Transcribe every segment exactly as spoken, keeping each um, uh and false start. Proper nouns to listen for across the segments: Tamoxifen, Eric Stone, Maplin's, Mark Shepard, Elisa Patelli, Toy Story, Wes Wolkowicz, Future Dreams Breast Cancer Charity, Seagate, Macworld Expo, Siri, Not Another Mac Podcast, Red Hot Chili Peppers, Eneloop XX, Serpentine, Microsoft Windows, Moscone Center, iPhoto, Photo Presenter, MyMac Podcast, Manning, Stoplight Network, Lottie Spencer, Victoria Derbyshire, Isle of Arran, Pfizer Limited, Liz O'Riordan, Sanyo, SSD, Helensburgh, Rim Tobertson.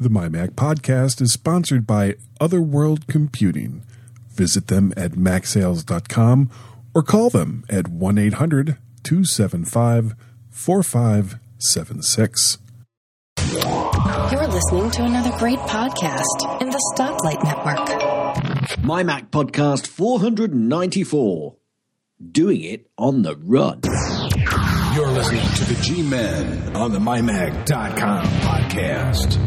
The MyMac Podcast is sponsored by Other World Computing. Visit them at Mac Sales dot com or call them at one eight hundred two seven five four five seven six. You're listening to another great podcast in the Stoplight Network. MyMac Podcast four hundred ninety-four. Doing it on the run. You're listening to the G-Men on the My Mac dot com podcast.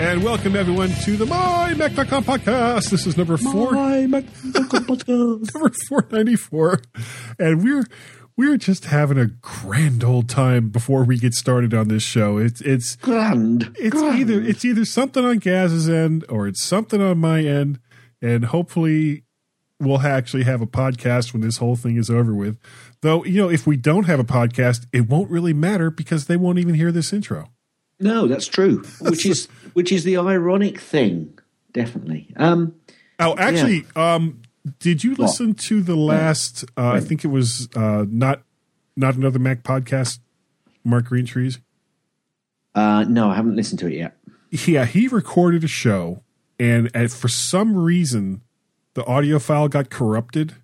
And welcome, everyone, to the My Mac dot com podcast. This is number four. My Mac dot com podcast. Number four ninety-four. And we're we're just having a grand old time before we get started on this show. It's it's grand. It's grand. either it's either something on Gaz's end or it's something on my end. And hopefully we'll actually have a podcast when this whole thing is over with. Though, you know, if we don't have a podcast, it won't really matter because they won't even hear this intro. No, that's true. Which is which is the ironic thing, definitely. Um, oh, actually, yeah. um, did you listen what? to the last? Uh, I think it was uh, not not another Mac podcast. Mark Greentrees. Uh, no, I haven't listened to it yet. Yeah, he recorded a show, and, and for some reason, the audio file got corrupted.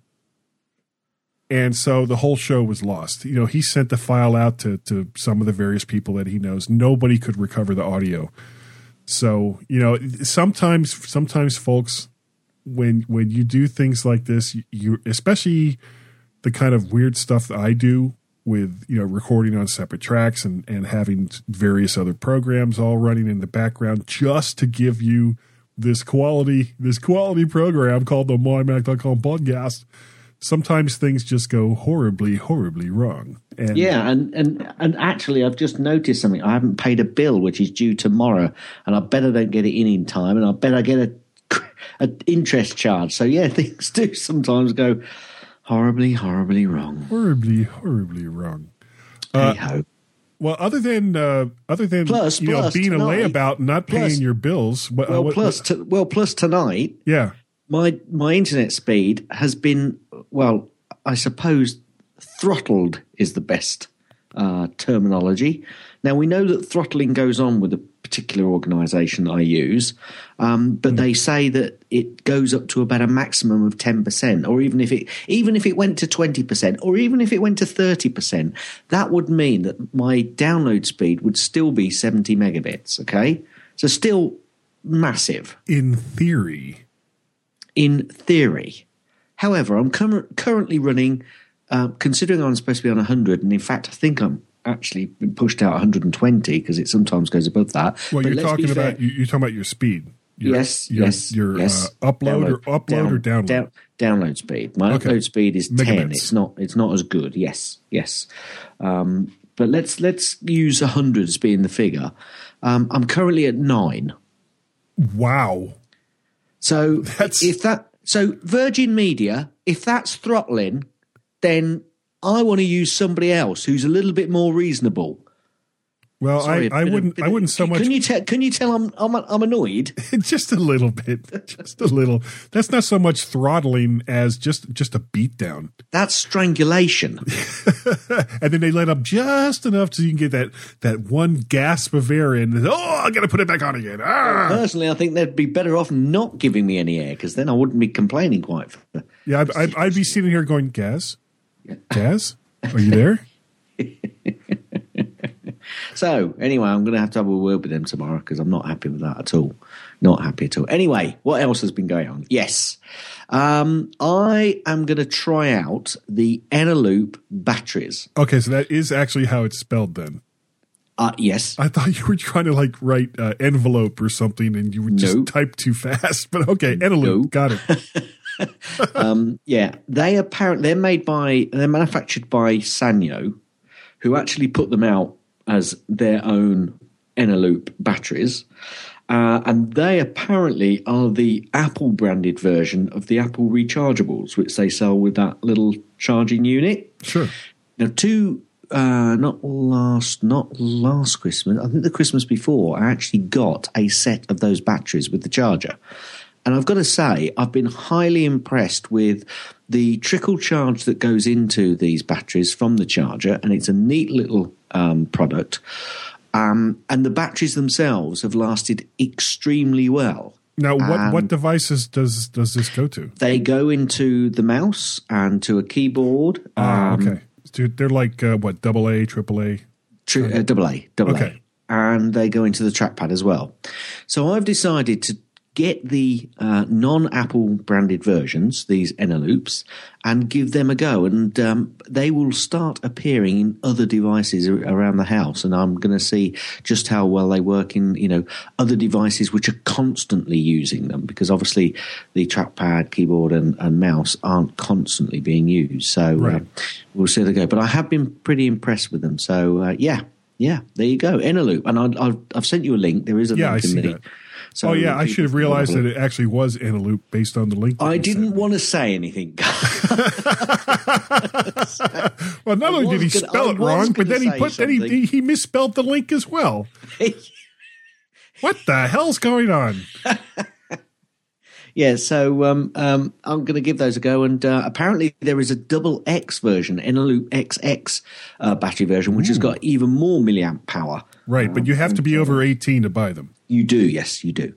And so the whole show was lost. You know, he sent the file out to, to some of the various people that he knows. Nobody could recover the audio. So, you know, sometimes, sometimes folks, when, when you do things like this, you, especially the kind of weird stuff that I do with, you know, recording on separate tracks and, and having various other programs all running in the background just to give you this quality, this quality program called the My Mac dot com podcast. Sometimes things just go horribly, horribly wrong. And yeah, and, and and actually, I've just noticed something. I haven't paid a bill, which is due tomorrow, and I bet I don't get it in in time, and I bet I get a an interest charge. So yeah, things do sometimes go horribly, horribly wrong. Horribly, horribly wrong. Uh, Hey-ho. Well, other than uh, other than plus, you plus know, being tonight, a layabout, not plus, paying your bills. What, well, uh, what, plus what, t- well, plus tonight. Yeah. My my internet speed has been, well, I suppose throttled is the best uh, terminology. Now, we know that throttling goes on with a particular organisation I use, um, but mm. they say that it goes up to about a maximum of ten percent, or even if it even if it went to twenty percent, or even if it went to thirty percent, that would mean that my download speed would still be seventy megabits, okay? So still massive. In theory. In theory. However, I'm cur- currently running, uh, considering I'm supposed to be on one hundred, and in fact, I think I'm actually been pushed out one hundred twenty because it sometimes goes above that. Well, but you're talking about you, you're talking about your speed. Your, yes, your, yes, your yes. Uh, upload, download, or upload down, or download. Down, download speed. My okay. upload speed is megabits. ten. It's not. It's not as good. Yes, yes. Um, but let's let's use one hundred as being the figure. Um, I'm currently at nine. Wow. So that's, if that so Virgin Media, if that's throttling, then I want to use somebody else who's a little bit more reasonable. Well, Sorry, I, I wouldn't. Of, I wouldn't so much. Can you tell? Can you tell? I'm I'm I'm annoyed. Just a little bit. Just a little. That's not so much throttling as just just a beatdown. That's strangulation. And then they let up just enough so you can get that, that one gasp of air in. And, oh, I got to put it back on again. Ah! Personally, I think they'd be better off not giving me any air because then I wouldn't be complaining quite. For the, yeah, I'd, I'd, I'd be sitting here going, Gaz, Gaz, are you there? So, anyway, I'm going to have to have a word with them tomorrow because I'm not happy with that at all. Not happy at all. Anyway, what else has been going on? Yes. Um, I am going to try out the Eneloop batteries. Okay, so that is actually how it's spelled then. Uh, yes. I thought you were trying to, like, write uh, envelope or something and you would just nope. type too fast. But okay, Eneloop, nope. got it. um, yeah, they apparently, they're made by, they're manufactured by Sanyo, who actually put them out as their own Eneloop batteries. Uh, and they apparently are the Apple-branded version of the Apple rechargeables, which they sell with that little charging unit. Sure. Now, two, uh, not last, not last Christmas, I think the Christmas before, I actually got a set of those batteries with the charger. And I've got to say, I've been highly impressed with the trickle charge that goes into these batteries from the charger, and it's a neat little um, product. Um, and the batteries themselves have lasted extremely well. Now, what, um, what devices does does this go to? They go into the mouse and to a keyboard. Ah, um, okay. So they're like, uh, what, double A, triple A? Tri- uh, double A, double okay. A. And they go into the trackpad as well. So I've decided to get the uh, non-Apple branded versions, these Eneloops, and give them a go. And um, they will start appearing in other devices around the house. And I'm going to see just how well they work in, you know, other devices which are constantly using them, because obviously the trackpad, keyboard, and, and mouse aren't constantly being used. So right. uh, we'll see how they go. But I have been pretty impressed with them. So uh, yeah, yeah, there you go, Eneloop. And I've, I've sent you a link. There is a yeah, link I in the. So oh, yeah, I should have realized that it actually was Eneloop based on the link. I didn't sent. want to say anything. Well, not I only did he gonna, spell I it wrong, but then he put something. then he, he misspelled the link as well. What the hell's going on? Yeah, so um, um, I'm going to give those a go. And uh, apparently there is a double X version, Eneloop X X uh, battery version, which Ooh. has got even more milliamp power. Right, um, but you have to be over eighteen to buy them. You do, yes, you do.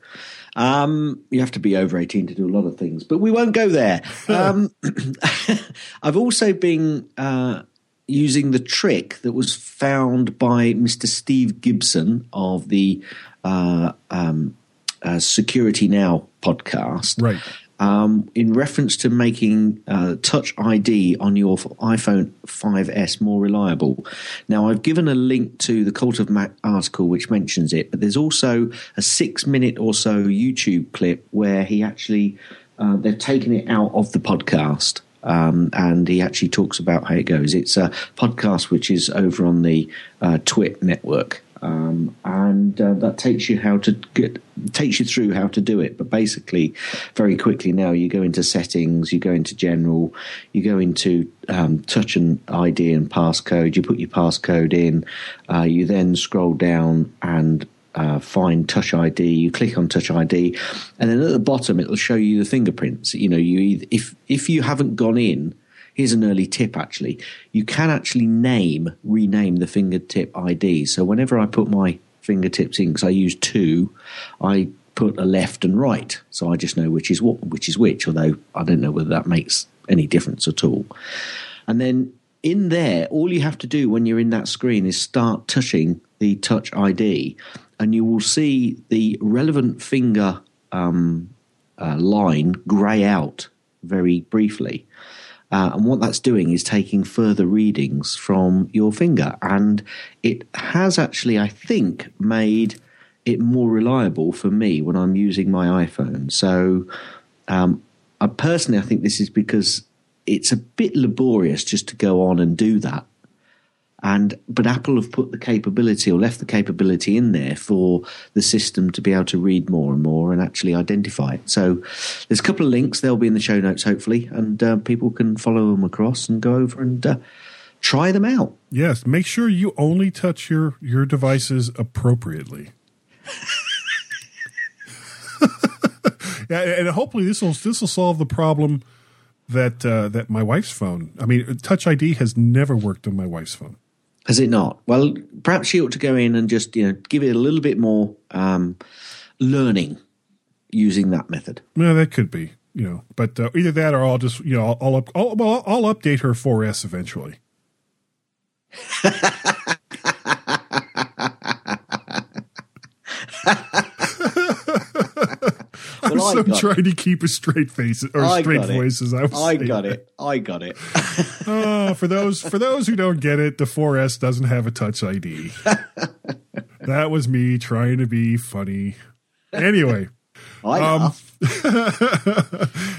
Um, you have to be over eighteen to do a lot of things, but we won't go there. um, I've also been uh, using the trick that was found by Mister Steve Gibson of the uh, um, uh, Security Now podcast, right? Um, in reference to making uh, Touch I D on your iPhone five S more reliable. Now, I've given a link to the Cult of Mac article which mentions it, but there's also a six-minute or so YouTube clip where he actually uh, – they've taken it out of the podcast, um, and he actually talks about how it goes. It's a podcast which is over on the uh, Twit network. Um, and uh, that takes you how to get, takes you through how to do it. But basically, very quickly now, you go into settings, you go into general, you go into um, touch and I D and passcode. You put your passcode in. Uh, you then scroll down and uh, find Touch I D. You click on Touch I D, and then at the bottom, it'll show you the fingerprints. You know, you either, if if you haven't gone in. Here's an early tip, actually. You can actually name, rename the fingertip I D. So whenever I put my fingertips in, because I use two, I put a left and right. So I just know which is what, which is which, although I don't know whether that makes any difference at all. And then in there, all you have to do when you're in that screen is start touching the Touch I D, and you will see the relevant finger um, uh, line grey out very briefly. Uh, and what that's doing is taking further readings from your finger. And it has actually, I think, made it more reliable for me when I'm using my iPhone. So um, I personally, I think this is because it's a bit laborious just to go on and do that. And but Apple have put the capability or left the capability in there for the system to be able to read more and more and actually identify it. So there's a couple of links. They'll be in the show notes, hopefully, and uh, people can follow them across and go over and uh, try them out. Yes, make sure you only touch your, your devices appropriately. Yeah, and hopefully this will this will solve the problem that uh, that my wife's phone. I mean, Touch I D has never worked on my wife's phone. Has it not? Well, perhaps she ought to go in and just, you know, give it a little bit more um, learning using that method. Well, that could be, you know. But uh, either that or I'll just, you know, I'll, up, I'll, I'll, I'll update her four S eventually. Well, I was so trying to keep a straight face or I straight voice as I was I got that. it. I got it. uh, for those for those who don't get it, the four S doesn't have a Touch I D. That was me trying to be funny. Anyway. I um,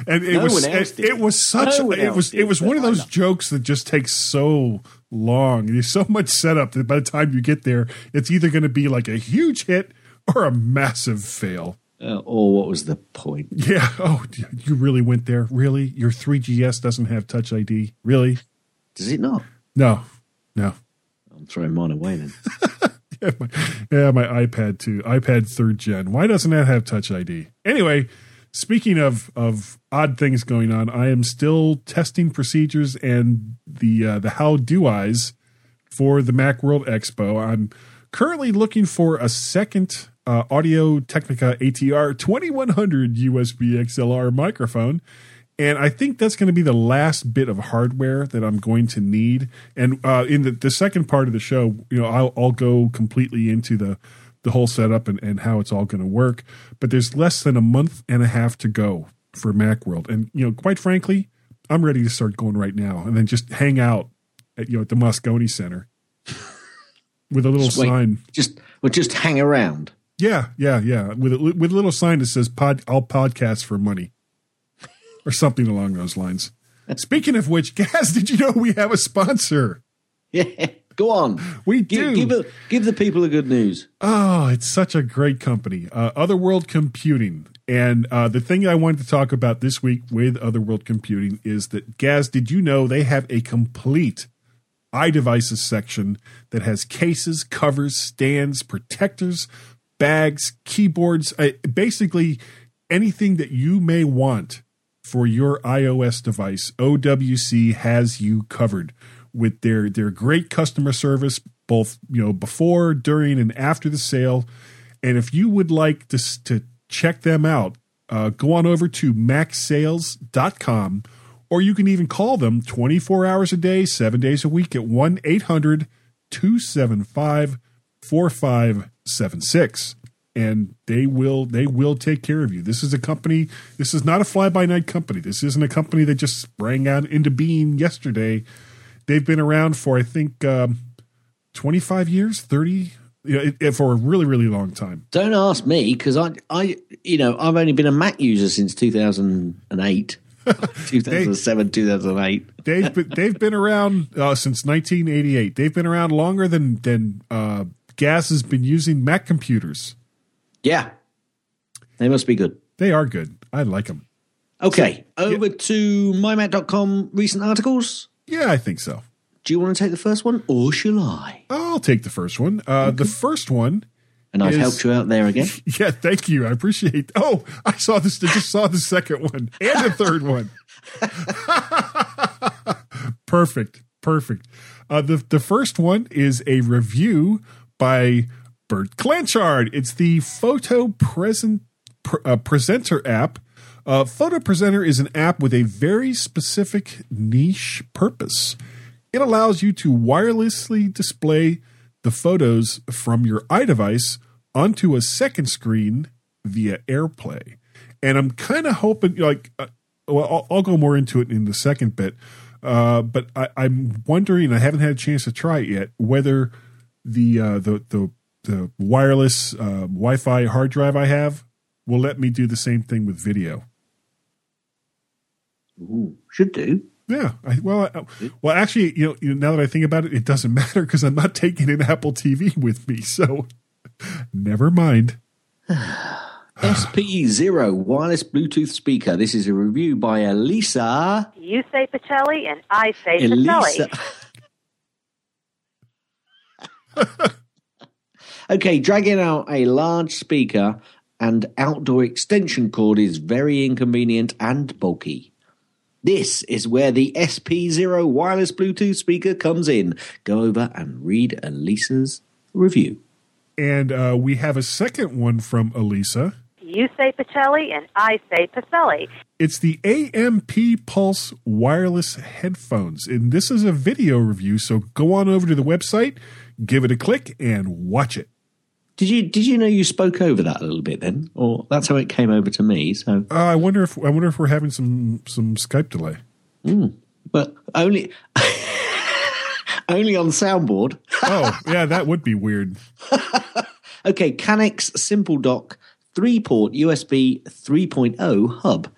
and it no was it, it was such no it was it was one of those jokes that just takes so long. There's so much setup that by the time you get there, it's either going to be like a huge hit are a massive fail. Uh, oh, what was the point? Yeah. Oh, you really went there? Really? Your three G S doesn't have Touch I D? Really? Does it not? No. No. I'm throwing mine away then. yeah, my, yeah, my iPad too. iPad third gen. Why doesn't that have Touch I D? Anyway, speaking of, of odd things going on, I am still testing procedures and the uh, the how do I's for the Macworld Expo. I'm currently looking for a second Uh, Audio Technica A T R twenty-one hundred U S B X L R microphone. And I think that's going to be the last bit of hardware that I'm going to need. And uh, in the, the second part of the show, you know, I'll, I'll go completely into the, the whole setup and, and how it's all going to work. But there's less than a month and a half to go for Macworld. And, you know, quite frankly, I'm ready to start going right now and then just hang out at, you know, at the Moscone Center with a little just sign. Just, well, just hang around. Yeah, yeah, yeah. With a, with a little sign that says pod, "I'll podcast for money," or something along those lines. Speaking of which, Gaz, did you know we have a sponsor? Yeah, go on. We do. Give, give, a, give the people the good news. Oh, it's such a great company, uh, Other World Computing. And uh, the thing I wanted to talk about this week with Other World Computing is that, Gaz, did you know they have a complete iDevices section that has cases, covers, stands, protectors, bags, keyboards, basically anything that you may want for your iOS device. O W C has you covered with their, their great customer service, both, you know, before, during, and after the sale. And if you would like to, to check them out, uh, go on over to Mac Sales dot com, or you can even call them twenty-four hours a day, seven days a week at one eight hundred two seven five four five seven six, and they will they will take care of you. This is a company. This is not a fly-by-night company. This isn't a company that just sprang out into being yesterday. They've been around for, I think, um, twenty-five years, thirty, you know, it, it, for a really, really long time. Don't ask me, because I, I, you know, I've only been a Mac user since two thousand eight. two thousand seven, they, two thousand eight. they've been, they've been around uh, since nineteen eighty-eight. They've been around longer than than. Uh, Gaz has been using Mac computers. Yeah. They must be good. They are good. I like them. Okay. So, over yeah. to My Mac dot com recent articles? Yeah, I think so. Do you want to take the first one or shall I? I'll take the first one. Uh, okay. The first one. And I've is, helped you out there again. Yeah, thank you. I appreciate it. Oh, I saw this. I just saw the second one and the third one. Perfect. Perfect. Uh, the, the first one is a review by Bert Clanchard. It's the Photo Present, uh, Presenter app. Uh, Photo Presenter is an app with a very specific niche purpose. It allows you to wirelessly display the photos from your iDevice onto a second screen via AirPlay. And I'm kind of hoping, like, uh, well, I'll, I'll go more into it in the second bit. Uh, but I, I'm wondering, I haven't had a chance to try it yet, whether the uh, the, the the wireless uh, Wi-Fi hard drive I have will let me do the same thing with video. Ooh, should do. Yeah. I, well, I, well, actually, you know, you know, now that I think about it, it doesn't matter because I'm not taking an Apple T V with me. So never mind. S P zero wireless Bluetooth speaker. This is a review by Elisa. You say Patelli and I say Elisa. Patelli. Okay, dragging out a large speaker and outdoor extension cord is very inconvenient and bulky. This is where the S P zero wireless Bluetooth speaker comes in. Go over and read Elisa's review. And uh, we have a second one from Elisa. You say Patelli and I say Pacelli. It's the A M P Pulse wireless headphones. And this is a video review, so go on over to the website, give it a click, and watch it. Did you did you know you spoke over that a little bit then? Or that's how it came over to me. So uh, I wonder if I wonder if we're having some, some Skype delay. Mm, but only only on soundboard. Oh, yeah, that would be weird. Okay, CanX Simple Dock three-port U S B three point oh hub,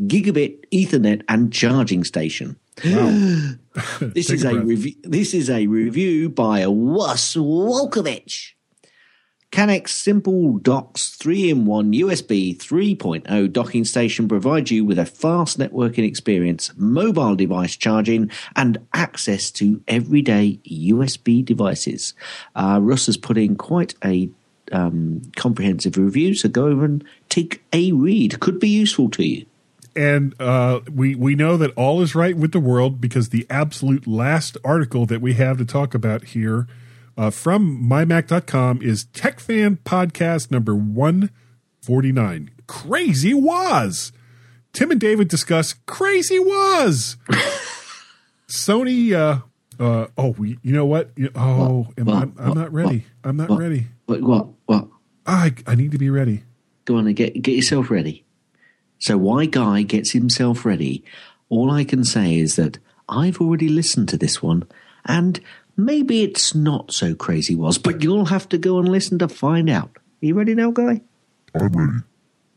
gigabit Ethernet and charging station. Wow. This is a, a review. This is a review by Wes Wolkowicz. CanX Simple Docks three in one U S B three point oh docking station provides you with a fast networking experience, mobile device charging, and access to everyday U S B devices. Uh, Russ has put in quite a um, comprehensive review, so go over and take a read. Could be useful to you. And uh, we, we know that all is right with the world because the absolute last article that we have to talk about here uh, from my mac dot com is Tech Fan Podcast number one forty-nine. Crazy Waz. Tim and David discuss Crazy Waz. Sony, uh, uh, oh, we, you know what? Oh, what? Am what? I, I'm what? not ready. What? I'm not what? ready. What? What? What? I, I need to be ready. Go on and get, get yourself ready. So why Guy gets himself ready, all I can say is that I've already listened to this one, and maybe it's not so crazy was, but you'll have to go and listen to find out. Are you ready now, Guy? I'm ready.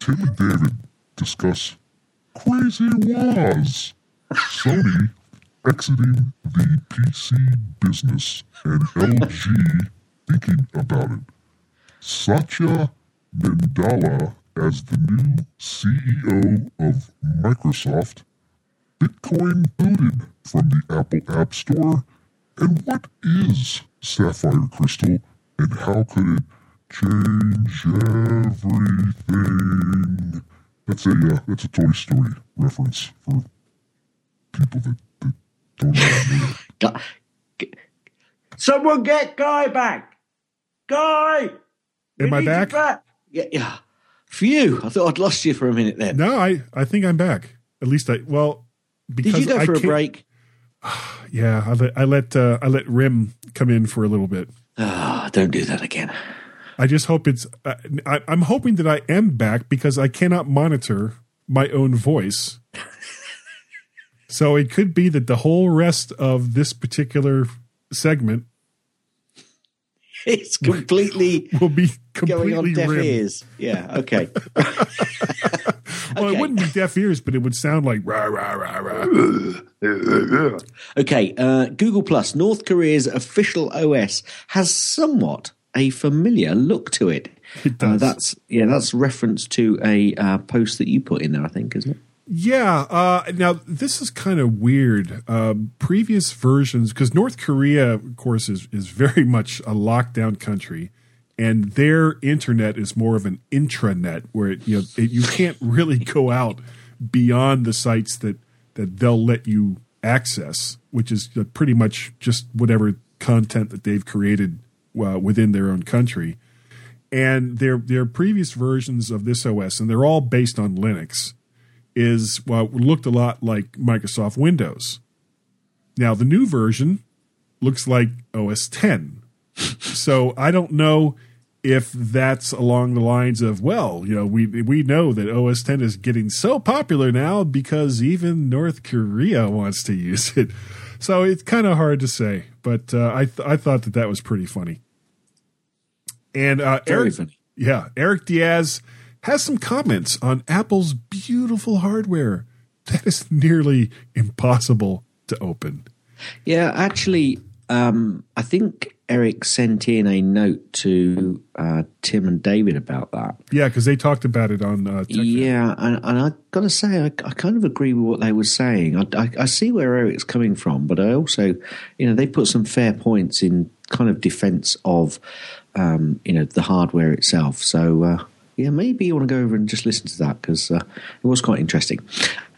Tim and David discuss Crazy Was. Sony exiting the P C business and L G thinking about it. Satya Nadella as the new C E O of Microsoft, Bitcoin booted from the Apple App Store, and what is Sapphire Crystal, and how could it change everything? That's a uh, that's a Toy Story reference for people that, that don't know that. Someone get Guy back! Guy! Am I back? back? Yeah, yeah. Phew, I thought I'd lost you for a minute there. No, I, I think I'm back. At least I, well, because Did you go I for a break? Yeah, I let I let, uh, I let Rim come in for a little bit. Ah, oh, don't do that again. I just hope it's, uh, I, I'm hoping that I am back because I cannot monitor my own voice. So it could be that the whole rest of this particular segment It's completely, will be completely going on deaf rim. ears. Yeah, okay. Well, okay. It wouldn't be deaf ears, but it would sound like rah, rah, rah, rah. Okay, uh, Google+, North Korea's official O S, has somewhat a familiar look to it. It does. Uh, that's, yeah, that's reference to a uh, post that you put in there, I think, isn't it? Yeah. Uh, now, this is kind of weird. Uh, previous versions, because North Korea, of course, is, is very much a lockdown country, and their internet is more of an intranet where it, you know, it, you can't really go out beyond the sites that, that they'll let you access, which is pretty much just whatever content that they've created uh, within their own country. And their, their previous versions of this O S, and they're all based on Linux, is well, looked a lot like Microsoft Windows. Now, the new version looks like O S X. So I don't know if that's along the lines of, well, you know, we we know that O S X is getting so popular now because even North Korea wants to use it. So it's kind of hard to say, but uh, I th- I thought that that was pretty funny. And uh, Eric, funny. yeah, Eric Diaz has some comments on Apple's beautiful hardware that is nearly impossible to open. Yeah, actually, um, I think Eric sent in a note to uh, Tim and David about that. Yeah, because they talked about it on uh, Tech Yeah, and, and I got to say, I, I kind of agree with what they were saying. I, I, I see where Eric's coming from, but I also, you know, they put some fair points in kind of defense of, um, you know, the hardware itself. So, uh, yeah, maybe you want to go over and just listen to that because uh, it was quite interesting.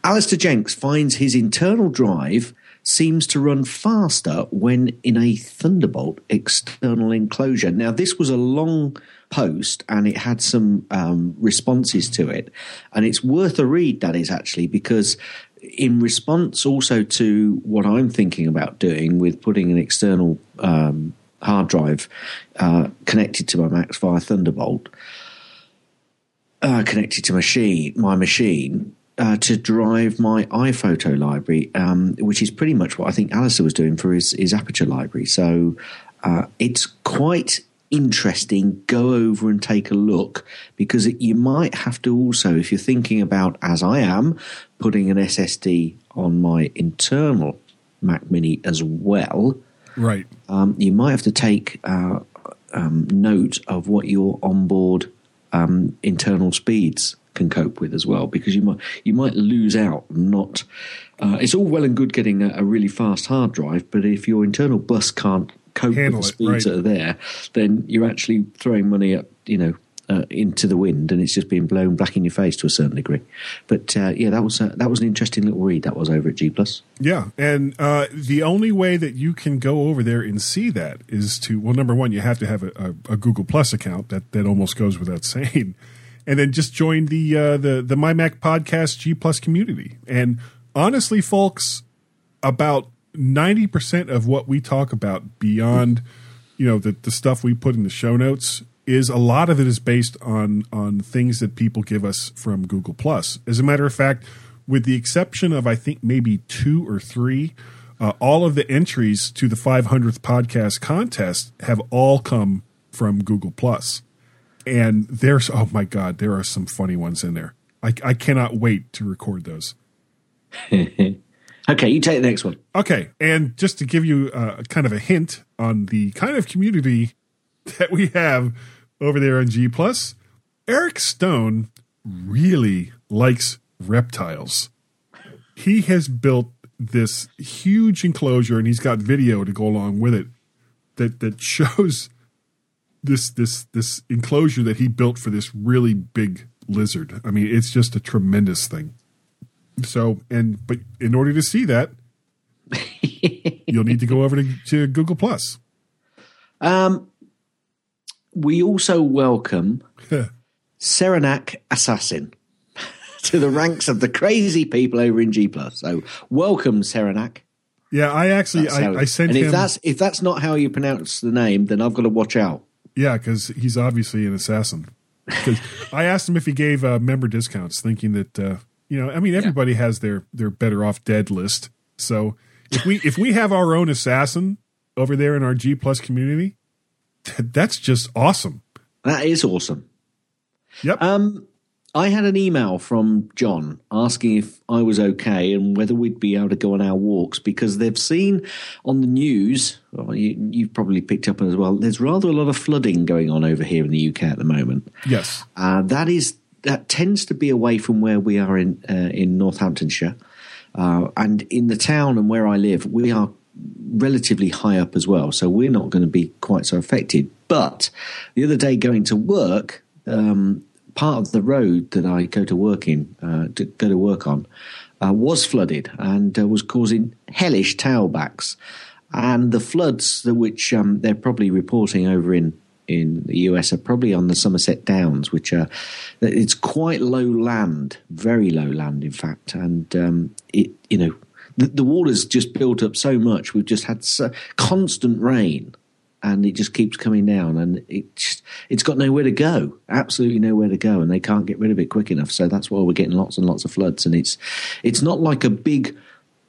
Alistair Jenks finds his internal drive seems to run faster when in a Thunderbolt external enclosure. Now, this was a long post and it had some um, responses to it. And it's worth a read, that is, actually, because in response also to what I'm thinking about doing with putting an external um, hard drive uh, connected to my Macs via Thunderbolt, Uh, connected to machine, my machine uh, to drive my iPhoto library, um, which is pretty much what I think Alistair was doing for his, his Aperture library. So uh, it's quite interesting. Go over and take a look because it, you might have to also, if you're thinking about, as I am, putting an S S D on my internal Mac Mini as well. Right. Um, you might have to take uh, um, note of what your onboard um, internal speeds can cope with as well, because you might you might lose out. Not uh, it's all well and good getting a, a really fast hard drive, but if your internal bus can't cope Handle with the speeds it, right. that are there, then you're actually throwing money up, you know, uh, into the wind, and it's just being blown back in your face to a certain degree. But uh, yeah, that was a, that was an interesting little read that was over at G plus. Yeah, and uh, the only way that you can go over there and see that is to, well, number one, you have to have a, a, a Google Plus account. That that almost goes without saying. And then just join the uh, the the MyMac Podcast G Plus community. And honestly, folks, about ninety percent of what we talk about beyond, you know, the the stuff we put in the show notes is a lot of it is based on on things that people give us from Google Plus. As a matter of fact, with the exception of I think maybe two or three, uh, all of the entries to the five hundredth podcast contest have all come from Google Plus. And there's, oh my God, there are some funny ones in there. I, I cannot wait to record those. Okay, you take the next one. Okay, and just to give you uh, kind of a hint on the kind of community that we have over there on G plus, Eric Stone really likes reptiles. He has built this huge enclosure, and he's got video to go along with it that that shows This this this enclosure that he built for this really big lizard. I mean, it's just a tremendous thing. So, and but in order to see that, you'll need to go over to, to Google Plus. Um, we also welcome Serenak Assassin to the ranks of the crazy people over in G plus. So, welcome, Serenak. Yeah, I actually I, it, I sent and if him. That's, if that's not how you pronounce the name, then I've got to watch out. Yeah, because he's obviously an assassin. Because I asked him if he gave uh, member discounts, thinking that uh, you know, I mean, everybody yeah. has their their better off dead list. So if we if we have our own assassin over there in our G plus community, th- that's just awesome. That is awesome. Yep. Um, I had an email from John asking if I was okay and whether we'd be able to go on our walks, because they've seen on the news, well, you, you've probably picked up as well, there's rather a lot of flooding going on over here in the U K at the moment. Yes. Uh, that is that tends to be away from where we are in uh, in Northamptonshire. Uh, and in the town and where I live, we are relatively high up as well, so we're not going to be quite so affected. But the other day going to work, um part of the road that I go to work in, uh, to go to work on, uh, was flooded and uh, was causing hellish tailbacks. And the floods, the, which um, they're probably reporting over in, in the U S, are probably on the Somerset Downs, which are it's quite low land, very low land, in fact. And um, it, you know, the, the water's just built up so much. We've just had so, constant rain. And it just keeps coming down, and it's it's got nowhere to go, absolutely nowhere to go, and they can't get rid of it quick enough. So that's why we're getting lots and lots of floods. And it's it's not like a big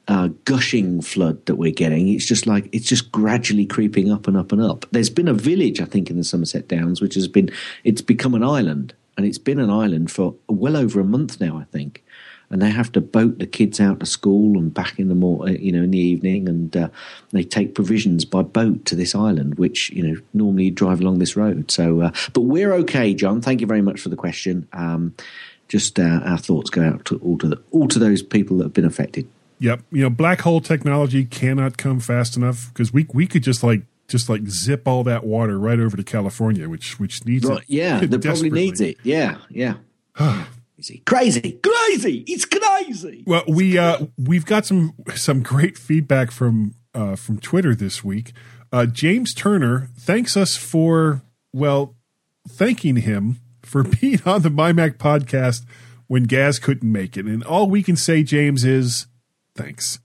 uh, gushing flood that we're getting. It's just like it's just gradually creeping up and up and up. There's been a village, I think, in the Somerset Downs, which has been it's become an island, and it's been an island for well over a month now, I think. And they have to boat the kids out to school and back in the mor- you know, in the evening, and uh, they take provisions by boat to this island, which you know normally you drive along this road. So, uh, but we're okay, John. Thank you very much for the question. Um, just uh, our thoughts go out to all to the, all to those people that have been affected. Yep, you know, black hole technology cannot come fast enough, because we we could just like just like zip all that water right over to California, which which needs right, it. Yeah, they probably needs it. Yeah, yeah. Crazy, crazy, crazy! It's crazy. Well, we uh, we've got some some great feedback from uh, from Twitter this week. Uh, James Turner thanks us for well, thanking him for being on the MyMac podcast when Gaz couldn't make it, and all we can say, James, is thanks.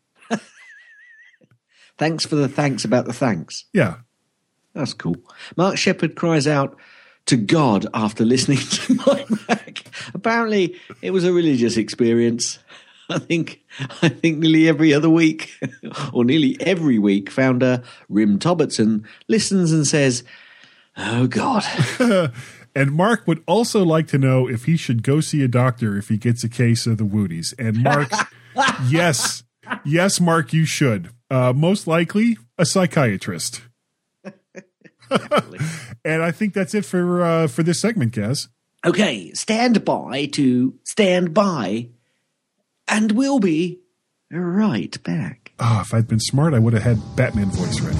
Thanks for the thanks about the thanks. Yeah, that's cool. Mark Shepard cries out to God after listening to MyMac. Apparently, it was a religious experience. I think I think nearly every other week, or nearly every week, founder Rim Tobertson listens and says, oh, God. And Mark would also like to know if he should go see a doctor if he gets a case of the Wooties. And Mark, yes, yes, Mark, you should. Uh, most likely a psychiatrist. Definitely. And I think that's it for uh, for this segment, Kaz. Okay, stand by to stand by, and we'll be right back. Ah, oh, if I'd been smart, I would have had Batman voice ready.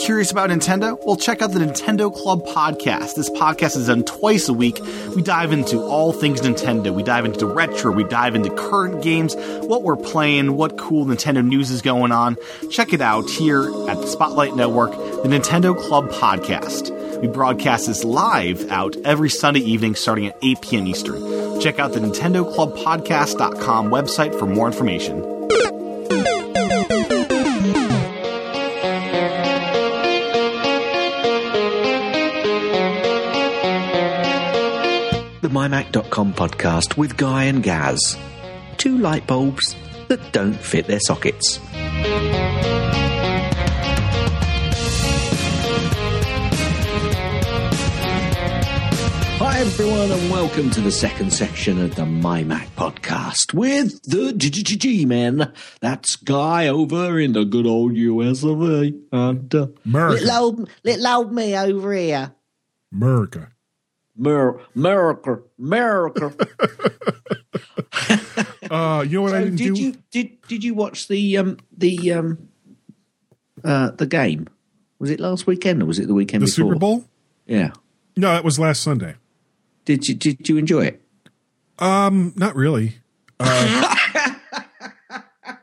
Curious about Nintendo? Well, check out the Nintendo Club podcast. This podcast is done twice a week. We dive into all things Nintendo. We dive into retro. We dive into current games, what we're playing, what cool Nintendo news is going on. Check it out here at the Spotlight Network, the Nintendo Club podcast. We broadcast this live out every Sunday evening starting at eight p.m. Eastern. Check out the Nintendo Club Podcast dot com website for more information. My Mac dot com podcast with Guy and Gaz. Two light bulbs that don't fit their sockets. Hi everyone, and welcome to the second section of the My Mac podcast with the G-G-G-G-Men. That's Guy over in the good old U S of A. And uh, America. Little old, little old me over here. America. Mer- America, America. uh, you know what so I didn't did do? You, did Did you watch the um, the um, uh, the game? Was it last weekend or was it the weekend the before? The Super Bowl? Yeah. No, it was last Sunday. Did you Did you enjoy it? Um, not really. Uh,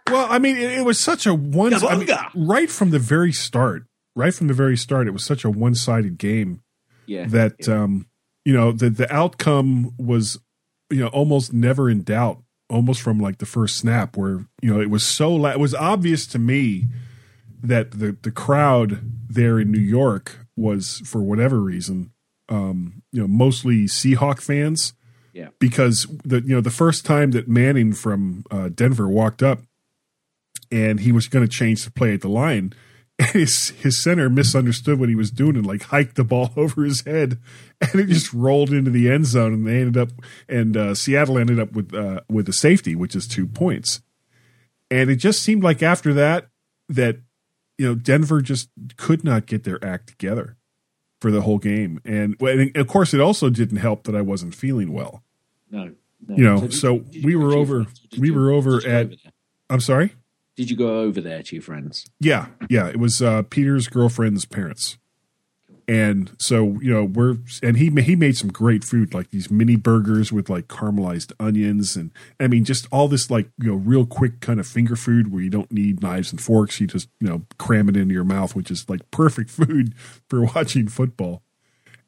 well, I mean, it, it was such a one. I mean, right from the very start, right from the very start, it was such a one sided game. Yeah. That yeah. um. You know, the, the outcome was, you know, almost never in doubt, almost from like the first snap where, you know, it was so la- it was obvious to me that the, the crowd there in New York was, for whatever reason, um, you know, mostly Seahawk fans. Yeah. Because, the you know, the first time that Manning from uh, Denver walked up and he was going to change the play at the line, His, his center misunderstood what he was doing and like hiked the ball over his head, and it just rolled into the end zone. And they ended up, and uh, Seattle ended up with uh, with a safety, which is two points. And it just seemed like after that, that you know Denver just could not get their act together for the whole game. And, and of course, it also didn't help that I wasn't feeling well. No, no. You know, so, did, so did we, you were over, we were over, we were over at. I'm sorry. Did you go over there to your friends? Yeah, yeah. It was uh, Peter's girlfriend's parents, and so you know we're and he he made some great food, like these mini burgers with like caramelized onions, and I mean just all this like you know real quick kind of finger food where you don't need knives and forks. You just you know cram it into your mouth, which is like perfect food for watching football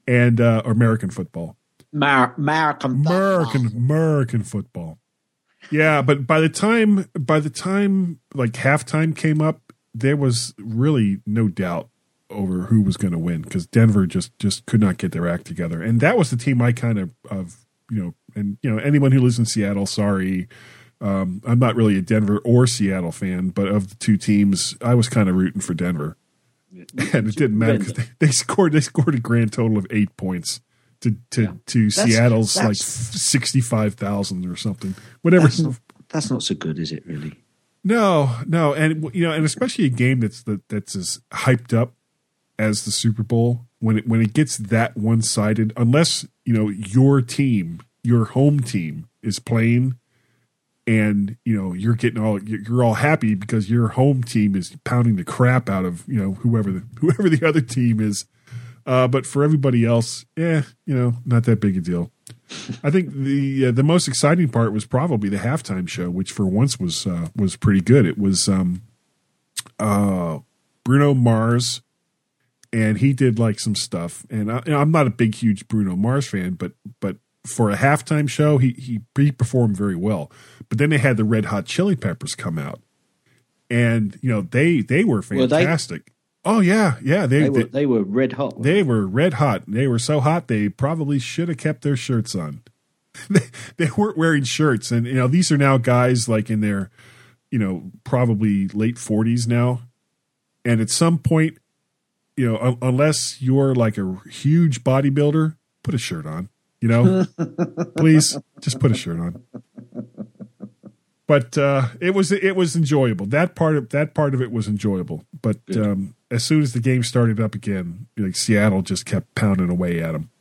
and uh, or American football. Mar- American football. American American football. Yeah, but by the time by the time like halftime came up, there was really no doubt over who was going to win because Denver just just could not get their act together, and that was the team I kind of of you know and you know anyone who lives in Seattle, sorry, um, I'm not really a Denver or Seattle fan, but of the two teams, I was kind of rooting for Denver, and it didn't matter because they, they scored they scored a grand total of eight points. To to, yeah. to that's, Seattle's that's, like sixty-five thousand or something, whatever. That's not, that's not so good, is it? Really? No, no, and you know, and especially a game that's the, that's as hyped up as the Super Bowl when it when it gets that one sided, unless you know your team, your home team, is playing, and you know you're getting all you're all happy because your home team is pounding the crap out of you know whoever the, whoever the other team is. Uh, but for everybody else, eh, you know, not that big a deal. I think the uh, the most exciting part was probably the halftime show, which for once was uh, was pretty good. It was um, uh, Bruno Mars, and he did like some stuff. And, I, and I'm not a big, huge Bruno Mars fan, but but for a halftime show, he, he he performed very well. But then they had the Red Hot Chili Peppers come out, and you know they they were fantastic. Well, they- Oh yeah, yeah. They they were, they, they were red hot. They were red hot. They were so hot they probably should have kept their shirts on. they, they weren't wearing shirts, and you know these are now guys like in their, you know, probably late forties now. And at some point, you know, un- unless you're like a huge bodybuilder, put a shirt on. you know? Please, just put a shirt on. But uh, it was it was enjoyable. That part of that part of it was enjoyable. But um, as soon as the game started up again, like Seattle just kept pounding away at them.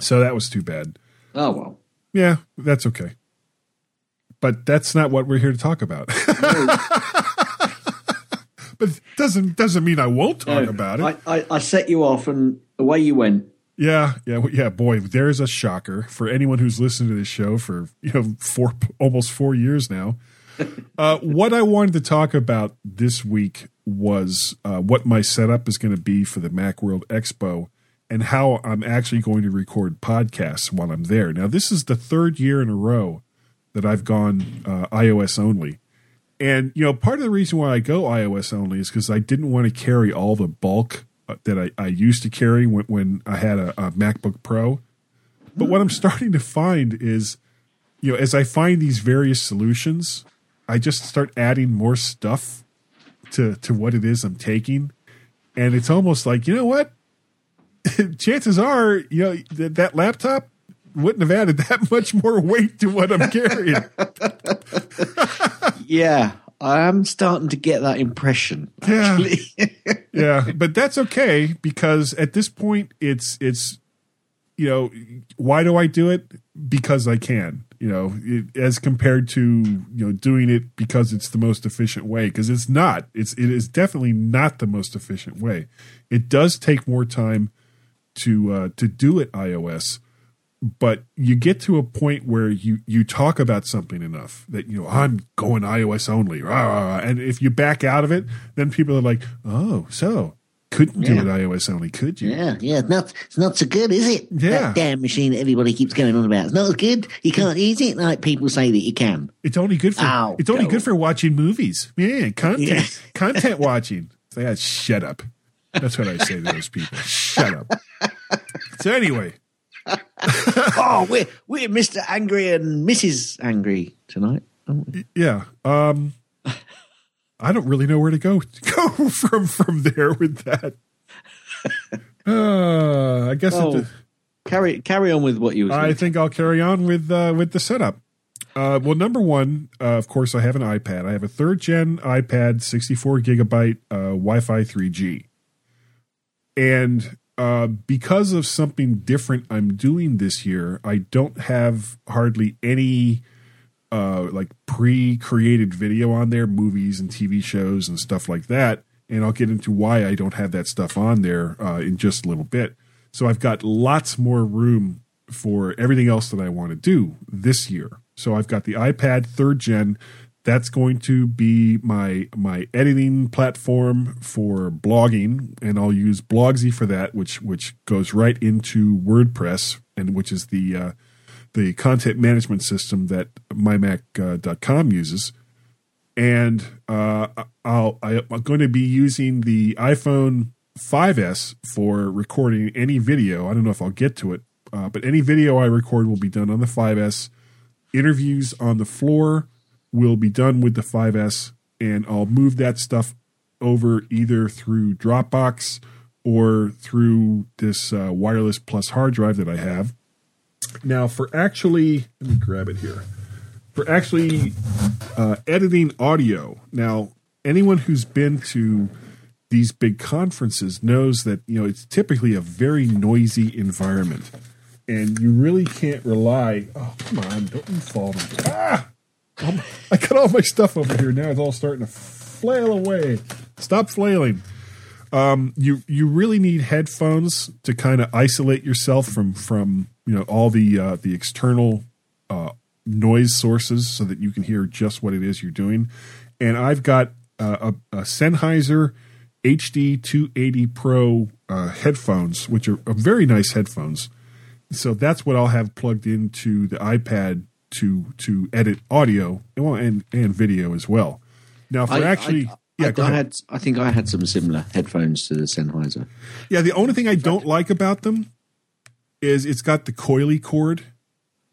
So that was too bad. Oh well. Yeah, that's okay. But that's not what we're here to talk about. But doesn't doesn't mean I won't talk no, about it. I, I, I set you off, and away you went. Yeah, yeah, yeah, boy, there's a shocker for anyone who's listened to this show for, you know, four almost four years now. Uh, what I wanted to talk about this week was uh, what my setup is going to be for the Macworld Expo and how I'm actually going to record podcasts while I'm there. Now, this is the third year in a row that I've gone uh, iOS only. And, you know, part of the reason why I go iOS only is because I didn't want to carry all the bulk that I, I used to carry when, when I had a, a MacBook Pro. But what I'm starting to find is, you know, as I find these various solutions, I just start adding more stuff to, to what it is I'm taking. And it's almost like, you know what? Chances are, you know, that, that laptop wouldn't have added that much more weight to what I'm carrying. Yeah. I am starting to get that impression. Actually. Yeah. Yeah, but that's okay because at this point it's it's you know, why do I do it? Because I can, you know, it, as compared to, you know, doing it because it's the most efficient way, because it's not. It's it is definitely not the most efficient way. It does take more time to uh, to do it iOS. But you get to a point where you, you talk about something enough that, you know, I'm going iOS only. Rah, and if you back out of it, then people are like, oh, so couldn't do yeah. it iOS only, could you? Yeah, yeah. Not, it's not so good, is it? Yeah. That damn machine that everybody keeps going on about. It's not good. You can't use it like people say that you can. It's only good for oh, it's only good for watching movies. Yeah, content. Yeah. Content watching. So, yeah, shut up. That's what I say to those people. Shut up. So anyway. Oh, we're we're Mister Angry and Missus Angry tonight, aren't we? Yeah. Um, I don't really know where to go to go from from there with that. Uh, I guess oh, it, carry carry on with what you. I think I'll carry on with uh, with the setup. Uh, well, number one, uh, of course, I have an iPad. I have a third gen iPad, sixty-four gigabyte uh, Wi-Fi three G, and. Uh, because of something different I'm doing this year, I don't have hardly any uh, like pre-created video on there, movies and T V shows and stuff like that. And I'll get into why I don't have that stuff on there uh, in just a little bit. So I've got lots more room for everything else that I want to do this year. So I've got the iPad third gen. That's going to be my my editing platform for blogging, and I'll use Blogsy for that, which which goes right into WordPress, and which is the uh, the content management system that my mac dot com uses. And uh, I'll, I'm going to be using the iPhone five S for recording any video. I don't know if I'll get to it, uh, but any video I record will be done on the five S. Interviews on the floor will be done with the five S, and I'll move that stuff over either through Dropbox or through this uh, wireless plus hard drive that I have. Now, for actually, let me grab it here. For actually uh, editing audio. Now, anyone who's been to these big conferences knows that, you know, it's typically a very noisy environment, and you really can't rely. Oh, come on! Don't you fall. Ah! I got all my stuff over here. Now it's all starting to flail away. Stop flailing. Um, you you really need headphones to kind of isolate yourself from from you know all the uh, the external uh, noise sources so that you can hear just what it is you're doing. And I've got uh, a, a Sennheiser H D two eighty Pro uh, headphones, which are uh, very nice headphones. So that's what I'll have plugged into the iPad to to edit audio and and video as well. Now, for I, actually, I, yeah, I, go I had I think I had some similar headphones to the Sennheiser. Yeah, the only thing I don't like about them is it's got the coily cord.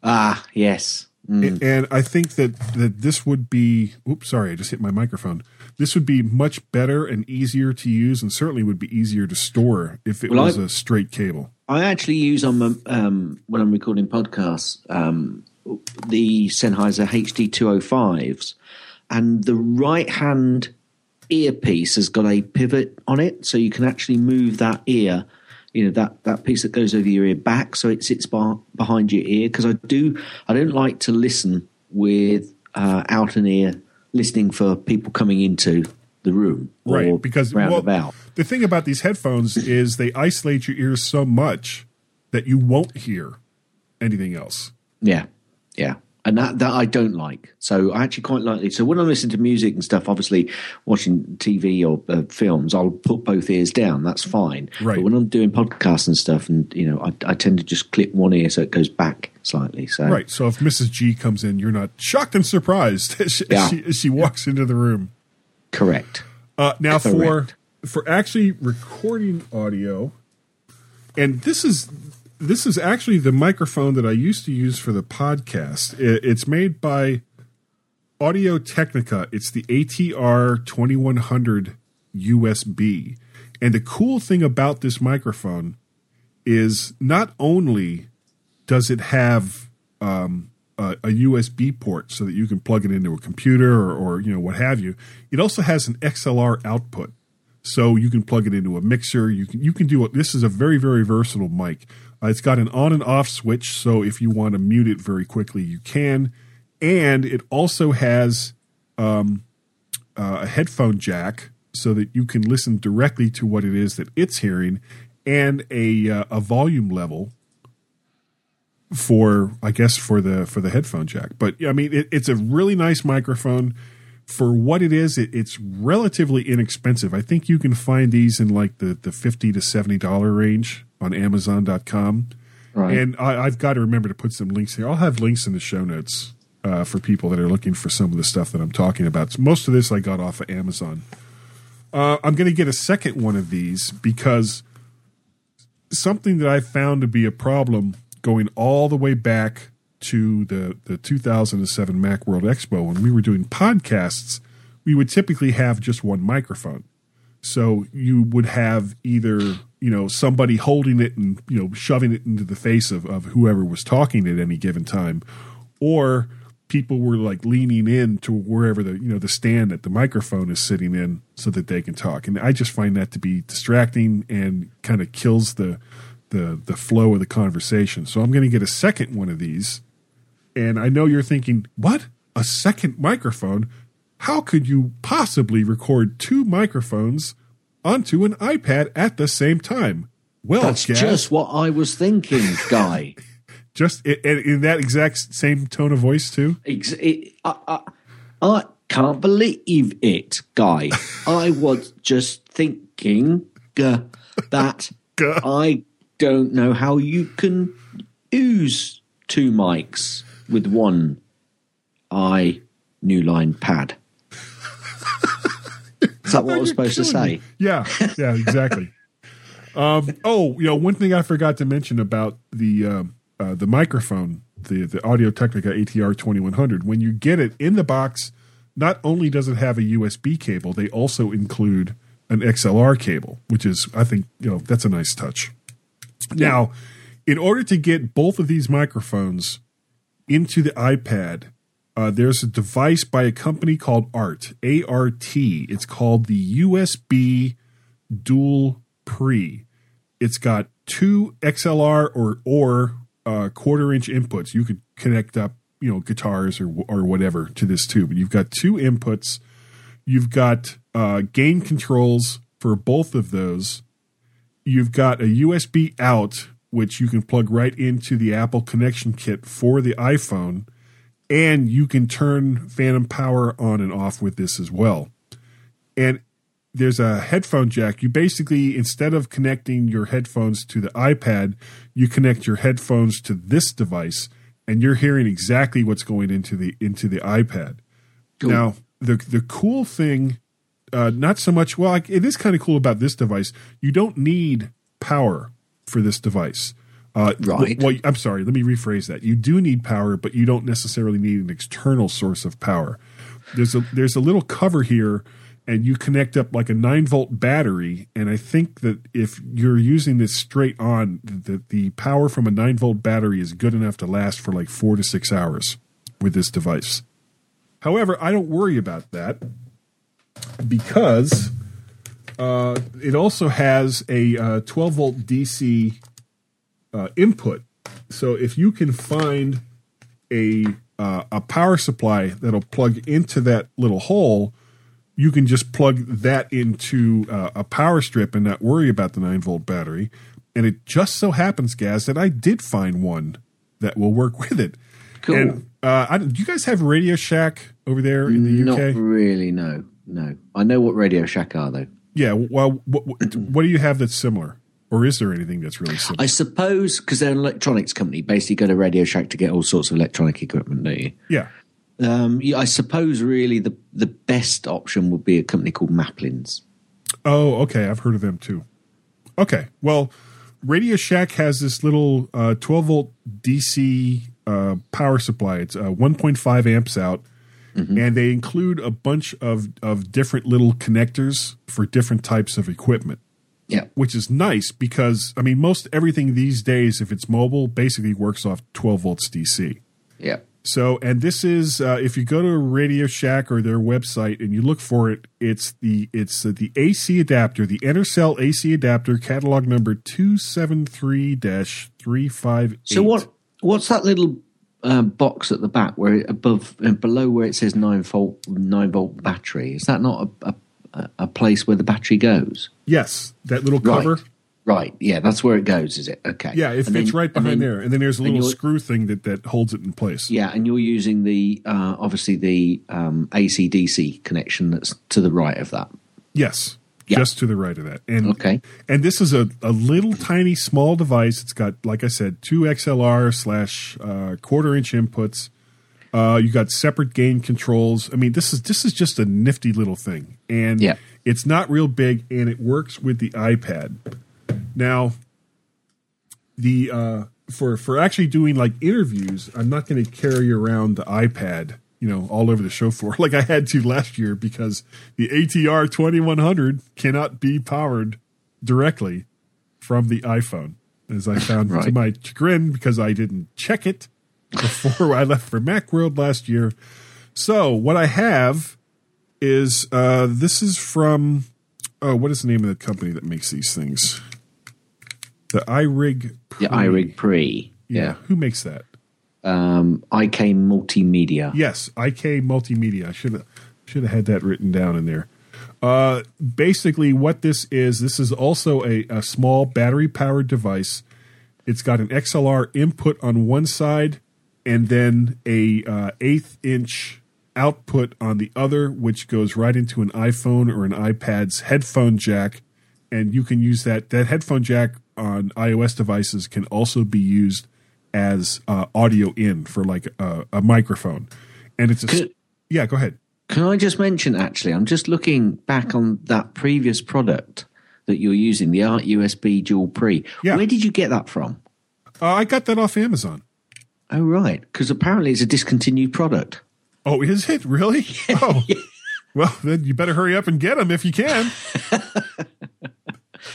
Ah, yes. Mm. And I think that, that this would be – oops, sorry, I just hit my microphone. This would be much better and easier to use, and certainly would be easier to store if it well, was I, a straight cable. I actually use on my, um, when I'm recording podcasts um, the Sennheiser H D two oh fives, and the right-hand earpiece has got a pivot on it, so you can actually move that ear – you know, that, that piece that goes over your ear back, so it sits bar, behind your ear. Because I do, I don't like to listen with uh, out an ear, listening for people coming into the room, or right? Because round well, about. The thing about these headphones is they isolate your ears so much that you won't hear anything else. Yeah, yeah, and that that I don't like. So I actually quite like it. So when I listen to music and stuff, obviously watching T V or uh, films, I'll put both ears down. That's fine. Right. But when I'm doing podcasts and stuff, and you know, I, I tend to just clip one ear so it goes back slightly. So right. So if Missus G comes in, you're not shocked and surprised as she, yeah. as she, as she walks into the room. Correct. Uh, now Correct. for for actually recording audio, and this is. This is actually the microphone that I used to use for the podcast. It's made by Audio Technica. It's the A T R twenty-one hundred U S B. And the cool thing about this microphone is not only does it have um, a, a U S B port so that you can plug it into a computer or, or you know what have you, it also has an X L R output. So you can plug it into a mixer. You can you can do it. This is a very, very versatile mic. Uh, it's got an on and off switch, so if you want to mute it very quickly, you can. And it also has um, uh, a headphone jack so that you can listen directly to what it is that it's hearing, and a uh, a volume level for I guess for the for the headphone jack. But I mean, it, it's a really nice microphone. For what it is, it, it's relatively inexpensive. I think you can find these in like the, the fifty to seventy dollars range on Amazon dot com. Right. And I, I've got to remember to put some links here. I'll have links in the show notes uh, for people that are looking for some of the stuff that I'm talking about. So most of this I got off of Amazon. Uh, I'm going to get a second one of these because something that I found to be a problem going all the way back to the, the two thousand seven Macworld Expo, when we were doing podcasts, we would typically have just one microphone. So you would have either, you know, somebody holding it and, you know, shoving it into the face of, of whoever was talking at any given time, or people were like leaning in to wherever the, you know, the stand that the microphone is sitting in so that they can talk. And I just find that to be distracting and kind of kills the, the, the flow of the conversation. So I'm going to get a second one of these. And I know you're thinking, what? A second microphone? How could you possibly record two microphones onto an iPad at the same time? Well, that's Gav, just what I was thinking, Guy. Just in, in that exact same tone of voice, too? Ex- it, I, I, I can't believe it, Guy. I was just thinking uh, that I don't know how you can use two mics with one I new line pad. Is that what I was supposed to say? Me. Yeah, yeah, exactly. um, oh, you know, one thing I forgot to mention about the um, uh, the microphone, the the Audio Technica A T R twenty-one hundred. When you get it in the box, not only does it have a U S B cable, they also include an X L R cable, which is, I think, you know, that's a nice touch. Yeah. Now, in order to get both of these microphones into the iPad, uh, there's a device by a company called A R T, A R T. It's called the U S B Dual Pre. It's got two X L R or or uh, quarter-inch inputs. You could connect up, you know, guitars or or whatever to this too. But you've got two inputs. You've got uh, gain controls for both of those. You've got a U S B out, which you can plug right into the Apple connection kit for the iPhone, and you can turn phantom power on and off with this as well. And there's a headphone jack. You basically, instead of connecting your headphones to the iPad, you connect your headphones to this device, and you're hearing exactly what's going into the into the iPad. Cool. Now, the the cool thing, uh, not so much – well, it is kind of cool about this device. You don't need power for this device. Uh, right. Well, I'm sorry. Let me rephrase that. You do need power, but you don't necessarily need an external source of power. There's a there's a little cover here, and you connect up like a nine volt battery. And I think that if you're using this straight on, the, the power from a nine volt battery is good enough to last for like four to six hours with this device. However, I don't worry about that because uh, it also has a uh, twelve volt D C uh, input. So if you can find a uh, a power supply that'll plug into that little hole, you can just plug that into uh, a power strip and not worry about the nine volt battery. And it just so happens, Gaz, that I did find one that will work with it. Cool. And uh, I, do you guys have Radio Shack over there in the U K? Not really, no. No. I know what Radio Shack are, though. Yeah. Well, what, what do you have that's similar? Or is there anything that's really similar? I suppose because they're an electronics company. Basically go to Radio Shack to get all sorts of electronic equipment, don't you? Yeah. Um, yeah, I suppose really the, the best option would be a company called Maplin's. Oh, okay. I've heard of them, too. Okay. Well, Radio Shack has this little uh, twelve volt D C Uh, power supply. It's uh, one point five amps out, mm-hmm. and they include a bunch of, of different little connectors for different types of equipment. Yeah, which is nice because I mean most everything these days, if it's mobile, basically works off twelve volts D C. Yeah. So and this is uh, if you go to Radio Shack or their website and you look for it, it's the it's uh, the A C adapter, the Intercell A C adapter, catalog number two seven three dash three five eight. So what? What's that little uh, box at the back where above and below where it says nine volt nine volt battery? Is that not a, a, a place where the battery goes? Yes, that little cover. Right. Right. Yeah, that's where it goes. Is it? Okay. Yeah, it fits right behind there, and then there's a little screw thing that, that holds it in place. Yeah, and you're using the uh, obviously the um, A C D C connection that's to the right of that. Yes. Yep. Just to the right of that. And, okay. And this is a, a little tiny small device. It's got, like I said, two X L R slash uh, quarter inch inputs. Uh, you got separate gain controls. I mean, this is this is just a nifty little thing. And yep. It's not real big, and it works with the iPad. Now, the uh, for for actually doing like interviews, I'm not going to carry around the iPad, you know, all over the show floor like I had to last year because the A T R twenty-one hundred cannot be powered directly from the iPhone, as I found right. to my chagrin because I didn't check it before I left for Macworld last year. So what I have is uh, this is from oh, what is the name of the company that makes these things? The iRig Pre. The iRig Pre. Yeah. yeah. Who makes that? Um, I K Multimedia. Yes, I K Multimedia. I should have should have had that written down in there. Uh, basically, what this is, this is also a, a small battery-powered device. It's got an X L R input on one side and then a uh, eighth-inch output on the other, which goes right into an iPhone or an iPad's headphone jack, and you can use that. That headphone jack on iOS devices can also be used as uh, audio in for like a, a microphone. And it's a can, yeah, go ahead. Can I just mention, actually, I'm just looking back on that previous product that you're using, the Art U S B Dual Pre. Yeah. Where did you get that from? Uh, I got that off Amazon. Oh, right. Because apparently it's a discontinued product. Oh, is it? Really? Yeah. Oh, well, then you better hurry up and get them if you can.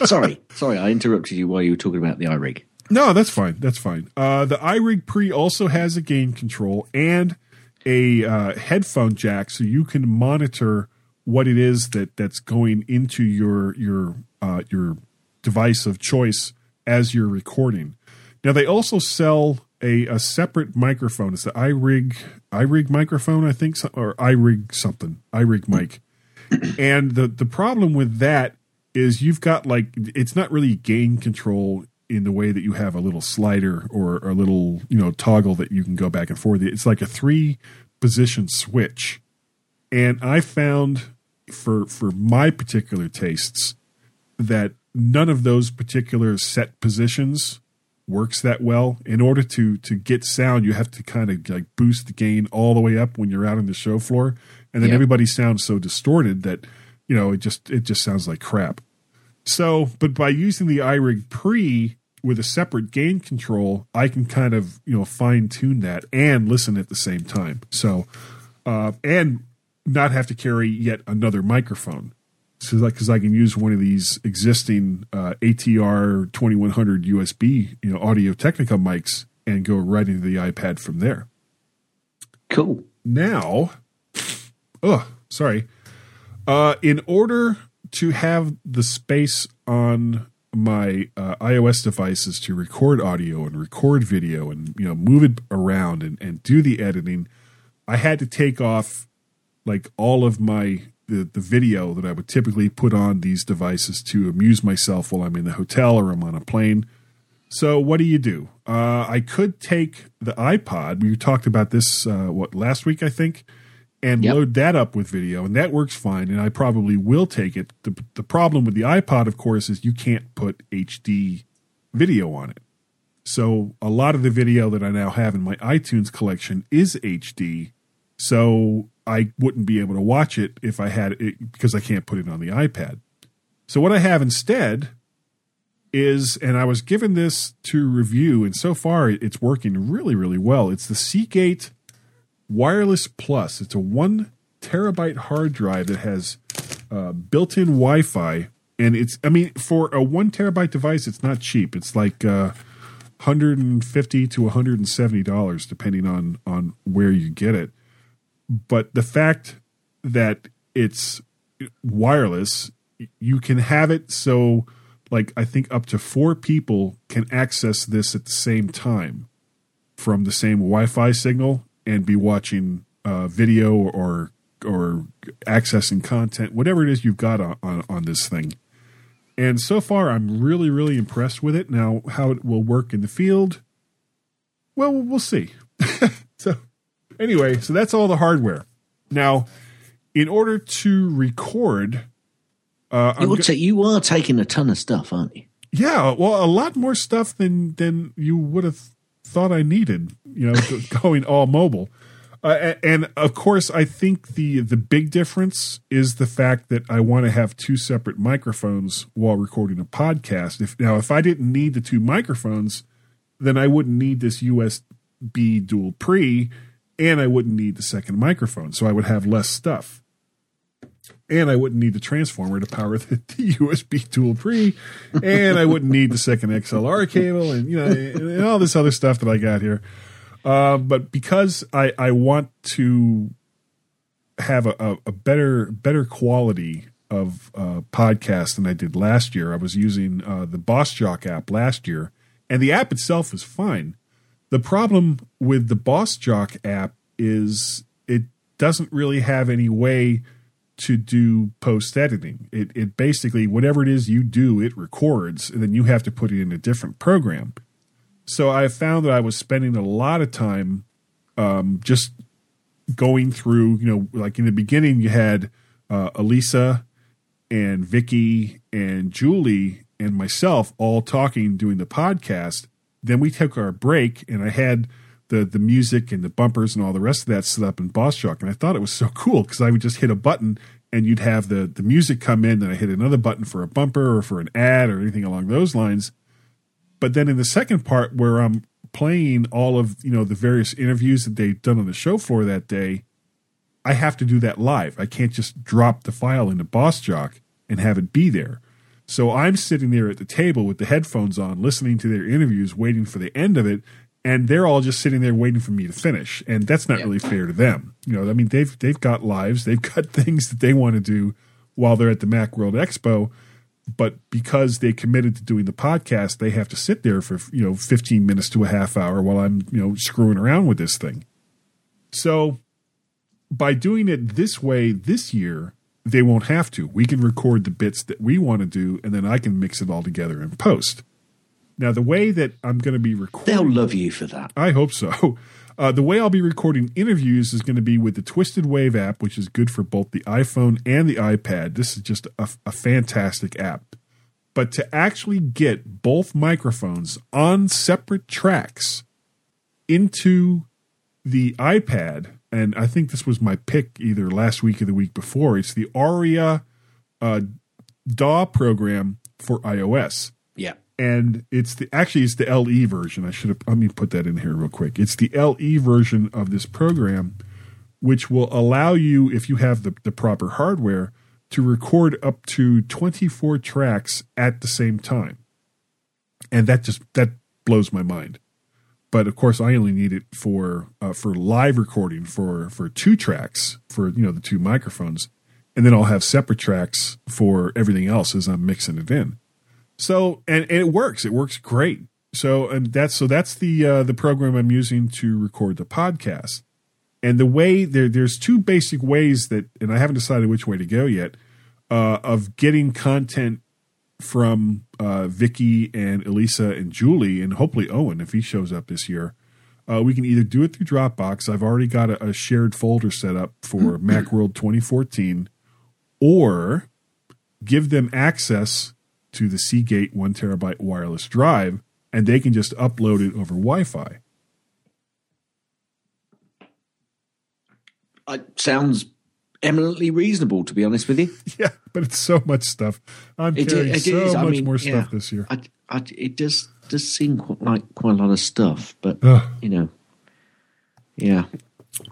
sorry. Sorry, I interrupted you while you were talking about the iRig. No, that's fine. That's fine. Uh, the iRig Pre also has a gain control and a uh, headphone jack, so you can monitor what it is that, that's going into your your uh, your device of choice as you're recording. Now, they also sell a, a separate microphone. It's the iRig iRig microphone, I think, or iRig something, iRig mic. And the, the problem with that is you've got like it's not really gain control in the way that you have a little slider or a little, you know, toggle that you can go back and forth. It's like a three position switch. And I found for, for my particular tastes that none of those particular set positions works that well. In order to, to get sound, you have to kind of like boost the gain all the way up when you're out on the show floor. And then yep. everybody sounds so distorted that, you know, it just, it just sounds like crap. So, but by using the iRig Pre, with a separate gain control, I can kind of, you know, fine tune that and listen at the same time. So, uh, and not have to carry yet another microphone. So like, cause I can use one of these existing, uh, A T R twenty-one hundred U S B, you know, Audio Technica mics and go right into the iPad from there. Cool. Now, oh, sorry. Uh, in order to have the space on my uh, iOS devices to record audio and record video and, you know, move it around and, and do the editing, I had to take off like all of my, the, the video that I would typically put on these devices to amuse myself while I'm in the hotel or I'm on a plane. So what do you do? Uh, I could take the iPod. We talked about this, uh, what, last week, I think, and yep. load that up with video, and that works fine, and I probably will take it. The, the problem with the iPod, of course, is you can't put H D video on it. So a lot of the video that I now have in my iTunes collection is H D, so I wouldn't be able to watch it if I had it because I can't put it on the iPad. So what I have instead is, and I was given this to review, and so far it's working really, really well. It's the Seagate Wireless Plus. It's a one terabyte hard drive that has uh, built-in Wi-Fi, and it's, I mean, for a one terabyte device, it's not cheap. It's like uh, one hundred fifty dollars to one hundred seventy dollars, depending on, on where you get it. But the fact that it's wireless, you can have it so... like I think up to four people can access this at the same time from the same Wi-Fi signal and be watching uh, video or or accessing content, whatever it is you've got on, on, on this thing. And so far, I'm really, really impressed with it. Now, how it will work in the field, well, we'll see. So anyway, so that's all the hardware. Now, in order to record... Uh, you, ta- you are taking a ton of stuff, aren't you? Yeah, well, a lot more stuff than, than you would have thought I needed, you know, going all mobile. Uh, and, of course, I think the, the big difference is the fact that I want to have two separate microphones while recording a podcast. If, now, if I didn't need the two microphones, then I wouldn't need this U S B dual pre, and I wouldn't need the second microphone, so I would have less stuff. And I wouldn't need the transformer to power the, the U S B dual pre, and I wouldn't need the second X L R cable, and you know, and, and all this other stuff that I got here. Uh, but because I, I want to have a, a, a better better quality of uh, podcast than I did last year, I was using uh, the Boss Jock app last year, and the app itself was fine. The problem with the Boss Jock app is it doesn't really have any way to do post editing. It it basically, whatever it is you do, it records, and then you have to put it in a different program. So I found that I was spending a lot of time um, just going through, you know, like in the beginning you had uh, Elisa and Vicky and Julie and myself all talking, doing the podcast. Then we took our break, and I had the the music and the bumpers and all the rest of that set up in Boss Jock. And I thought it was so cool because I would just hit a button and you'd have the, the music come in, then I hit another button for a bumper or for an ad or anything along those lines. But then in the second part where I'm playing all of, you know, the various interviews that they've done on the show floor that day, I have to do that live. I can't just drop the file into Boss Jock and have it be there. So I'm sitting there at the table with the headphones on, listening to their interviews, waiting for the end of it. And they're all just sitting there waiting for me to finish. And that's not yep. really fair to them. You know, I mean, they've they've got lives. They've got things that they want to do while they're at the Macworld Expo. But because they committed to doing the podcast, they have to sit there for, you know, fifteen minutes to a half hour while I'm, you know, screwing around with this thing. So by doing it this way this year, they won't have to. We can record the bits that we want to do, and then I can mix it all together in post. Now, the way that I'm going to be recording... They'll love you for that. I hope so. Uh, the way I'll be recording interviews is going to be with the Twisted Wave app, which is good for both the iPhone and the iPad. This is just a, a fantastic app. But to actually get both microphones on separate tracks into the iPad, and I think this was my pick either last week or the week before, it's the ARIA uh, D A W program for iOS. Yeah. and it's the actually it's the L E version. I should have let me put that in here real quick. It's the L E version of this program, which will allow you, if you have the, the proper hardware, to record up to twenty-four tracks at the same time. And that just that blows my mind. But of course, I only need it for uh, for live recording for for two tracks for you know the two microphones, and then I'll have separate tracks for everything else as I'm mixing it in. So and, and it works, it works great. So and that's so that's the uh, the program I'm using to record the podcast. And the way there there's two basic ways that, and I haven't decided which way to go yet, uh, of getting content from uh, Vicky and Elisa and Julie, and hopefully Owen, if he shows up this year. Uh, we can either do it through Dropbox. I've already got a, a shared folder set up for Macworld twenty fourteen, or give them access to the Seagate one terabyte wireless drive, and they can just upload it over Wi-Fi. It sounds eminently reasonable, to be honest with you. Yeah, but it's so much stuff. I'm it carrying is, it so is. much mean, more yeah, stuff this year. I, I, it does does seem quite, like quite a lot of stuff, but Ugh. you know, yeah.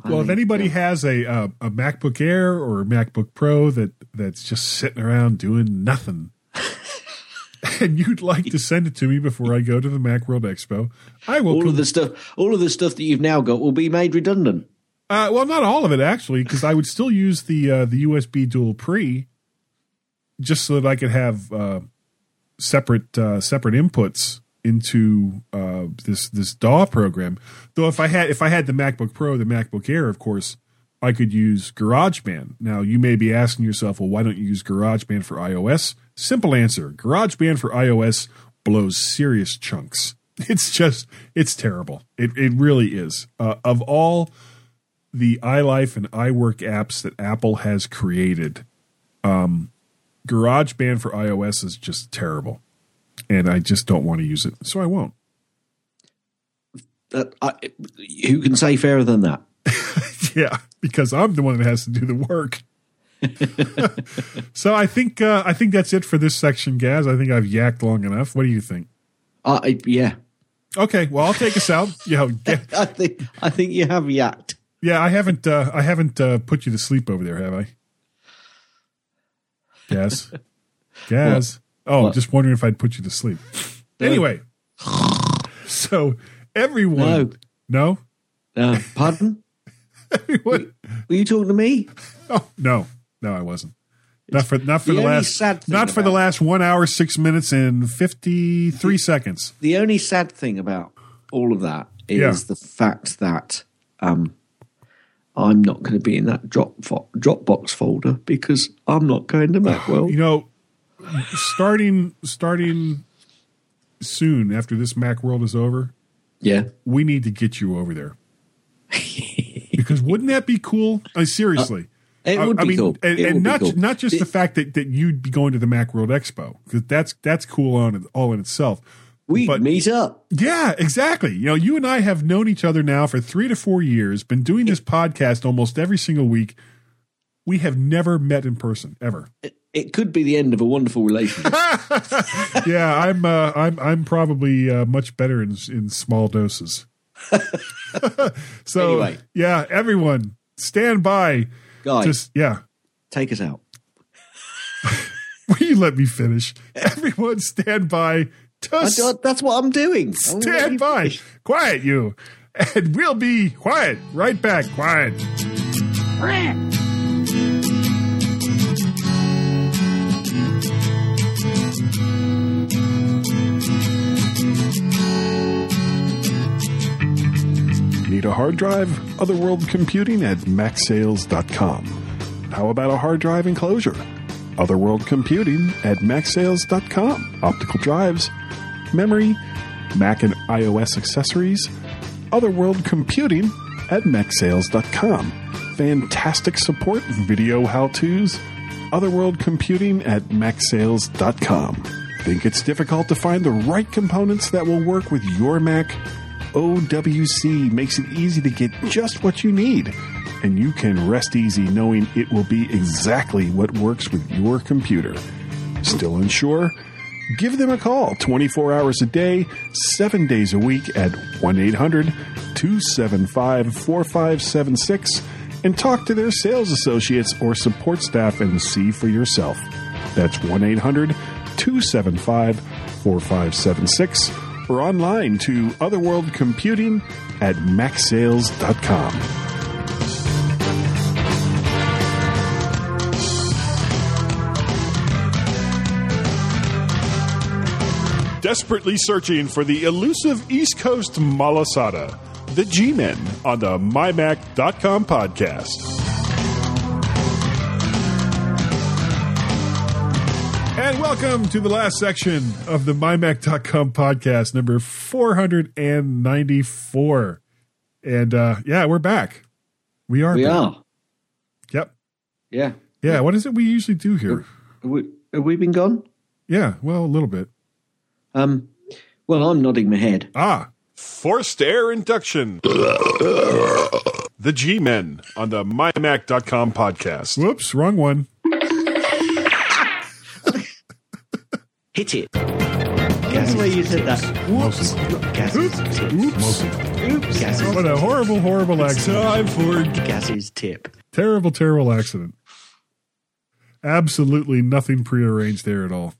Well, I, if anybody yeah. has a uh, a MacBook Air or a MacBook Pro that, that's just sitting around doing nothing, and you'd like to send it to me before I go to the Macworld Expo, I will. All com- of the stuff, all of the stuff that you've now got will be made redundant. Uh, well, not all of it, actually, because I would still use the uh, the U S B dual pre just so that I could have uh, separate uh, separate inputs into uh, this this D A W program. Though if I had if I had the MacBook Pro, the MacBook Air, of course, I could use GarageBand. Now, you may be asking yourself, well, why don't you use GarageBand for iOS? Simple answer. GarageBand for iOS blows serious chunks. It's just – it's terrible. It it really is. Uh, of all – the iLife and iWork apps that Apple has created, um, GarageBand for iOS is just terrible, and I just don't want to use it, so I won't. That, I, who can say fairer than that? Yeah, because I'm the one that has to do the work. So I think uh, I think that's it for this section, Gaz. I think I've yacked long enough. What do you think? Uh, I, yeah. Okay. Well, I'll take us out. Yeah. I think I think you have yacked. Yeah, I haven't. Uh, I haven't uh, put you to sleep over there, have I? Gaz, Gaz. What? Oh, what? Just wondering if I'd put you to sleep. No. Anyway, so everyone. No. No. Uh, pardon? Everyone. Were, were you talking to me? Oh no, no, I wasn't. Not for not for the, the last not for the last one hour six minutes and fifty three seconds. The only sad thing about all of that is yeah. the fact that. Um, I'm not going to be in that drop fo- Dropbox folder because I'm not going to Macworld. You know, starting starting soon after this Macworld is over, yeah, we need to get you over there. Because wouldn't that be cool? I mean, seriously, uh, it would I, be I mean, cool. And, it and would not be cool. not just it, the fact that, that you'd be going to the Macworld Expo because that's that's cool on all in itself. We meet up. Yeah, exactly. You know, you and I have known each other now for three to four years, been doing this it, podcast almost every single week. We have never met in person, ever. It, it could be the end of a wonderful relationship. Yeah, I'm uh, I'm I'm probably uh, much better in, in small doses. So, anyway. Yeah, everyone, stand by. Guys, Just, yeah. Take us out. Will you let me finish? Everyone, stand by. Just that's what I'm doing. Stand by. Quiet, you. And we'll be quiet. Right back. Quiet. Quiet. Need a hard drive? Other World Computing at Mac Sales dot com. How about a hard drive enclosure? Other World Computing at Mac Sales dot com. Optical drives, memory, Mac and iOS accessories, Other World Computing at Mac Sales dot com. Fantastic support, video how-tos, Other World Computing at Mac Sales dot com. Think it's difficult to find the right components that will work with your Mac? O W C makes it easy to get just what you need, and you can rest easy knowing it will be exactly what works with your computer. Still unsure? give them a call twenty-four hours a day, seven days a week at one eight hundred, two seven five, four five seven six and talk to their sales associates or support staff and see for yourself. That's one eight hundred, two seven five, four five seven six or online to Otherworld Computing at Mac Sales dot com. Desperately searching for the elusive East Coast malasada, the G-Men, on the My Mac dot com podcast. And welcome to the last section of the My Mac dot com podcast, number four hundred ninety-four. And uh, yeah, we're back. We are. We back. are. Yep. Yeah. Yeah. What is it we usually do here? Have we, have we been gone? Yeah. Well, a little bit. Um, well, I'm nodding my head. Ah, forced air induction. The G-Men on the My Mac dot com podcast. Whoops, wrong one. Hit it. Guess where you said that. Whoops. Oops. Oops. Oops. What a horrible, horrible accident. Time for Gassy's tip. Terrible, terrible accident. Absolutely nothing prearranged there at all.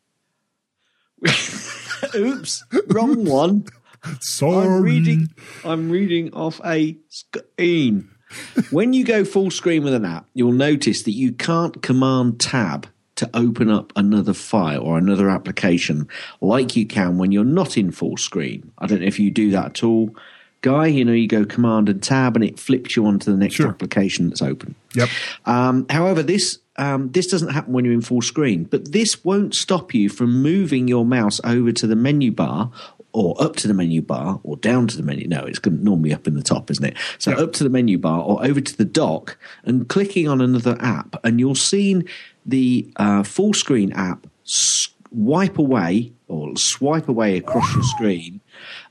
Oops, wrong one. Sorry. I'm reading, I'm reading off a screen. When you go full screen with an app, you'll notice that you can't command tab to open up another file or another application like you can when you're not in full screen. I don't know if you do that at all, Guy. You know, you go command and tab and it flips you onto the next sure. application that's open. Yep. Um, however, this... Um, this doesn't happen when you're in full screen, but this won't stop you from moving your mouse over to the menu bar or up to the menu bar or down to the menu. No, it's normally up in the top, isn't it? So yeah. up to the menu bar or over to the dock and clicking on another app, and you're seeing the uh, full screen app wipe away or swipe away across your screen,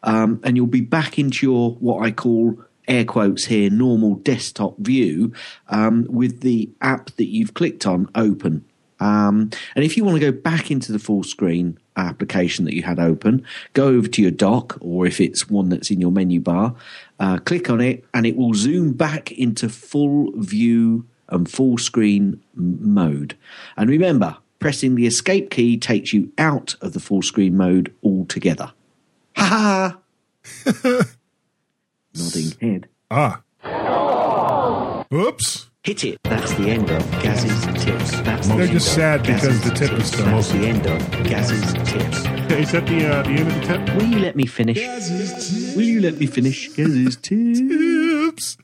um, and you'll be back into your what I call air quotes here, normal desktop view um, with the app that you've clicked on open. Um, and if you want to go back into the full screen application that you had open, go over to your dock, or if it's one that's in your menu bar, uh, click on it and it will zoom back into full view and full screen mode. And remember, pressing the escape key takes you out of the full screen mode altogether. Ha ha! Nodding head. Ah. Oops. Hit it. That's the end of Gaz's tips. That's They're the just sad because the tip is done. That's the end of Gaz's tips. Is that the uh, the end of the tip? Will you let me finish? Will you let me finish Gaz's tips?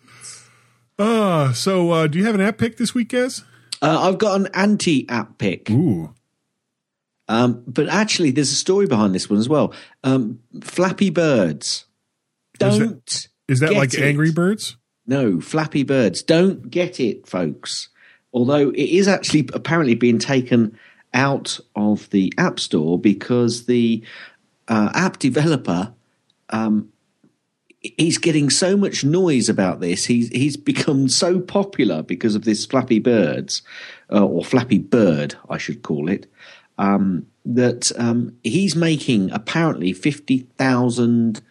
Ah, uh, so uh, do you have an app pick this week, Gaz? Uh, I've got an anti-app pick. Ooh. Um, but actually, there's a story behind this one as well. Um, Flappy Birds. Don't Is that, is that like it. Angry Birds? No, Flappy Birds. Don't get it, folks. Although it is actually apparently being taken out of the App Store because the uh, app developer um, he's getting so much noise about this. He's he's become so popular because of this Flappy Birds uh, or Flappy Bird, I should call it. Um, that um, he's making apparently fifty thousand.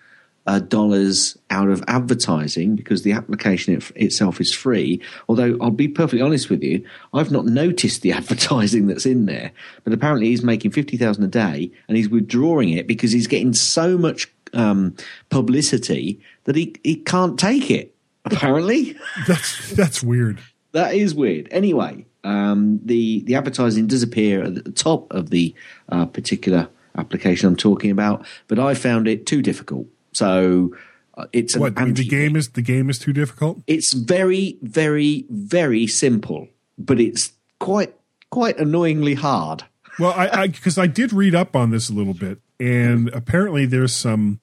Uh, dollars out of advertising because the application it, itself is free. Although I'll be perfectly honest with you, I've not noticed the advertising that's in there. But apparently he's making fifty thousand a day, and he's withdrawing it because he's getting so much um, publicity that he he can't take it. Apparently, that's that's weird. That is weird. Anyway, um, the the advertising does appear at the top of the uh, particular application I'm talking about, but I found it too difficult. So uh, it's an what anti- the game is. The game is too difficult. It's very, very, very simple, but it's quite, quite annoyingly hard. Well, I because I, I did read up on this a little bit, and apparently there's some,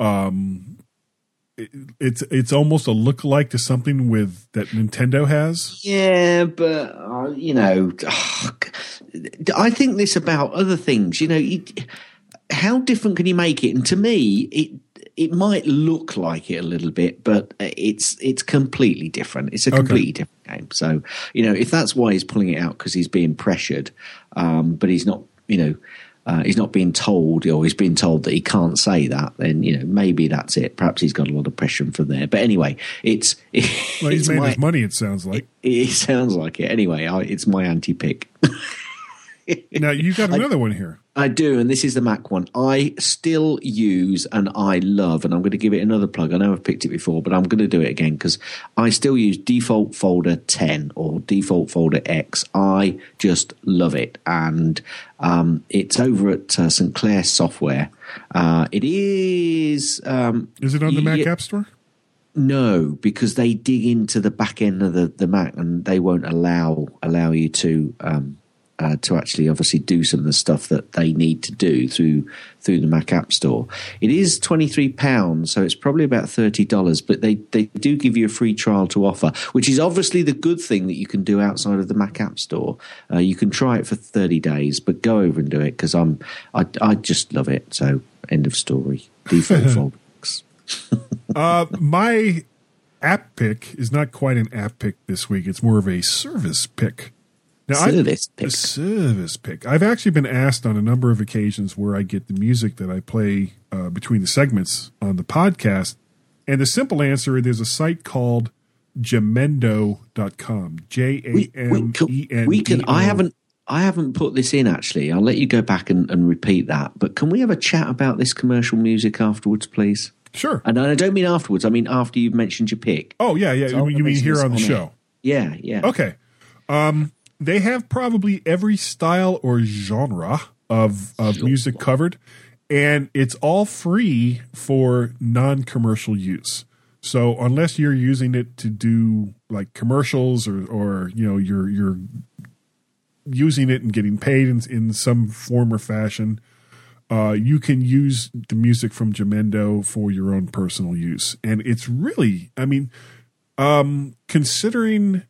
um, it, it's it's almost a lookalike to something with that Nintendo has. Yeah, but uh, you know, oh, I think this about other things. You know. You, How different can you make it? And to me, it it might look like it a little bit, but it's it's completely different. It's a completely okay. different game. So, you know, if that's why he's pulling it out because he's being pressured, um, but he's not, you know, uh, he's not being told, or he's being told that he can't say that, then, you know, maybe that's it. Perhaps he's got a lot of pressure from there. But anyway, it's... it's well, he's made my, his money, it sounds like. It, it sounds like it. Anyway, I, it's my anti-pick. Now, you've got another I, one here. I do, and this is the Mac one. I still use and I love, and I'm going to give it another plug. I know I've picked it before, but I'm going to do it again because I still use Default Folder ten or Default Folder X. I just love it, and um, it's over at uh, Saint Clair Software. Uh, it is... Um, is it on the y- Mac App Store? No, because they dig into the back end of the, the Mac, and they won't allow allow you to... Um, Uh, to actually obviously do some of the stuff that they need to do through through the Mac App Store. It is twenty-three pounds, so it's probably about thirty dollars, but they, they do give you a free trial to offer, which is obviously the good thing that you can do outside of the Mac App Store. Uh, you can try it for thirty days, but go over and do it because I'm I, I just love it. So end of story. Default folders. uh, my app pick is not quite an app pick this week. It's more of a service pick. Now, service I, pick. A service pick. I've actually been asked on a number of occasions where I get the music that I play uh, between the segments on the podcast. And the simple answer, there's a site called jamendo dot com. J A M E N D O. We can, I haven't I haven't put this in, actually. I'll let you go back and, and repeat that. But can we have a chat about this commercial music afterwards, please? Sure. And I don't mean afterwards. I mean after you've mentioned your pick. Oh, yeah, yeah. So you you mean here on the show? Yeah, yeah. Okay. Um They have probably every style or genre of, of music covered, and it's all free for non-commercial use. So unless you're using it to do like commercials or, or you know, you're you're using it and getting paid in, in some form or fashion, uh, you can use the music from Jamendo for your own personal use. And it's really, I mean, um, considering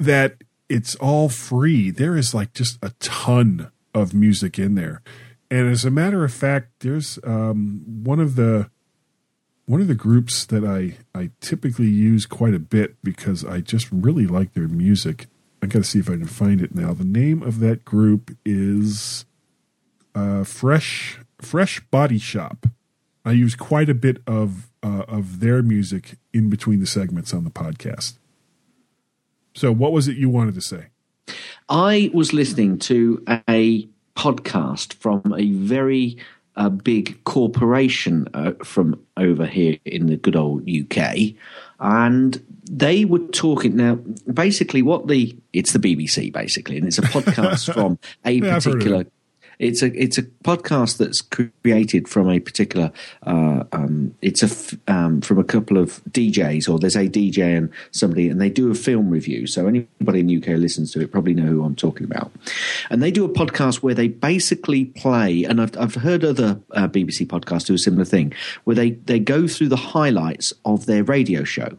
that it's all free, there is like just a ton of music in there. And as a matter of fact, there's um, one of the one of the groups that I, I typically use quite a bit because I just really like their music. I got to see if I can find it now. The name of that group is uh, Fresh Fresh Body Shop. I use quite a bit of uh, of their music in between the segments on the podcast. So what was it you wanted to say? I was listening to a podcast from a very uh, big corporation uh, from over here in the good old U K. And they were talking now, basically what the – it's the B B C basically, and it's a podcast from a yeah, particular – It's a it's a podcast that's created from a particular uh, um, it's a f- um, from a couple of D Js, or there's a D J and somebody, and they do a film review. So anybody in the U K listens to it probably know who I'm talking about. And they do a podcast where they basically play, and I've I've heard other uh, B B C podcasts do a similar thing, where they, they go through the highlights of their radio show.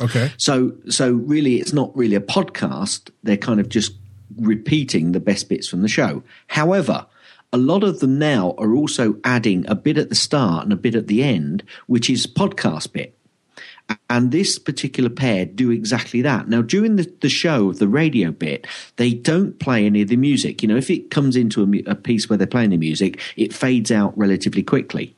Okay. So so really, it's not really a podcast. They're kind of just repeating the best bits from the show. However, a lot of them now are also adding a bit at the start and a bit at the end, which is podcast bit. And this particular pair do exactly that. Now, during the, the show, the radio bit, they don't play any of the music. You know, if it comes into a, a piece where they're playing the music, it fades out relatively quickly.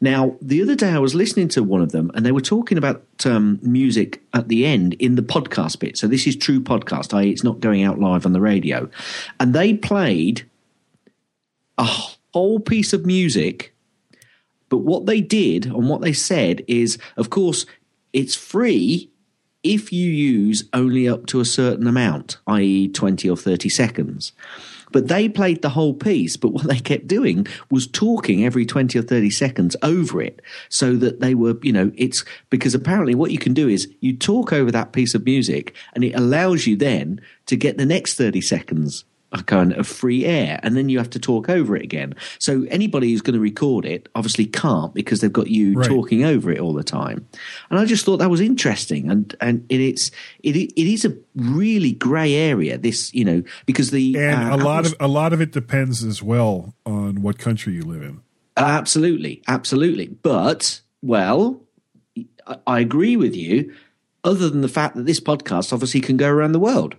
Now, the other day I was listening to one of them, and they were talking about um, music at the end in the podcast bit. So this is true podcast, that is it's not going out live on the radio. And they played a whole piece of music, but what they did and what they said is, of course, it's free if you use only up to a certain amount, that is twenty or thirty seconds. But they played the whole piece, but what they kept doing was talking every twenty or thirty seconds over it, so that they were, you know, it's because apparently what you can do is you talk over that piece of music and it allows you then to get the next thirty seconds of kind of free air, and then you have to talk over it again. So anybody who's going to record it obviously can't, because they've got you right. talking over it all the time. And I just thought that was interesting, and and it, it's it it is a really grey area. This you know because the and uh, a lot of a lot of it depends as well on what country you live in. Absolutely, absolutely. But well, I, I agree with you. Other than the fact that this podcast obviously can go around the world.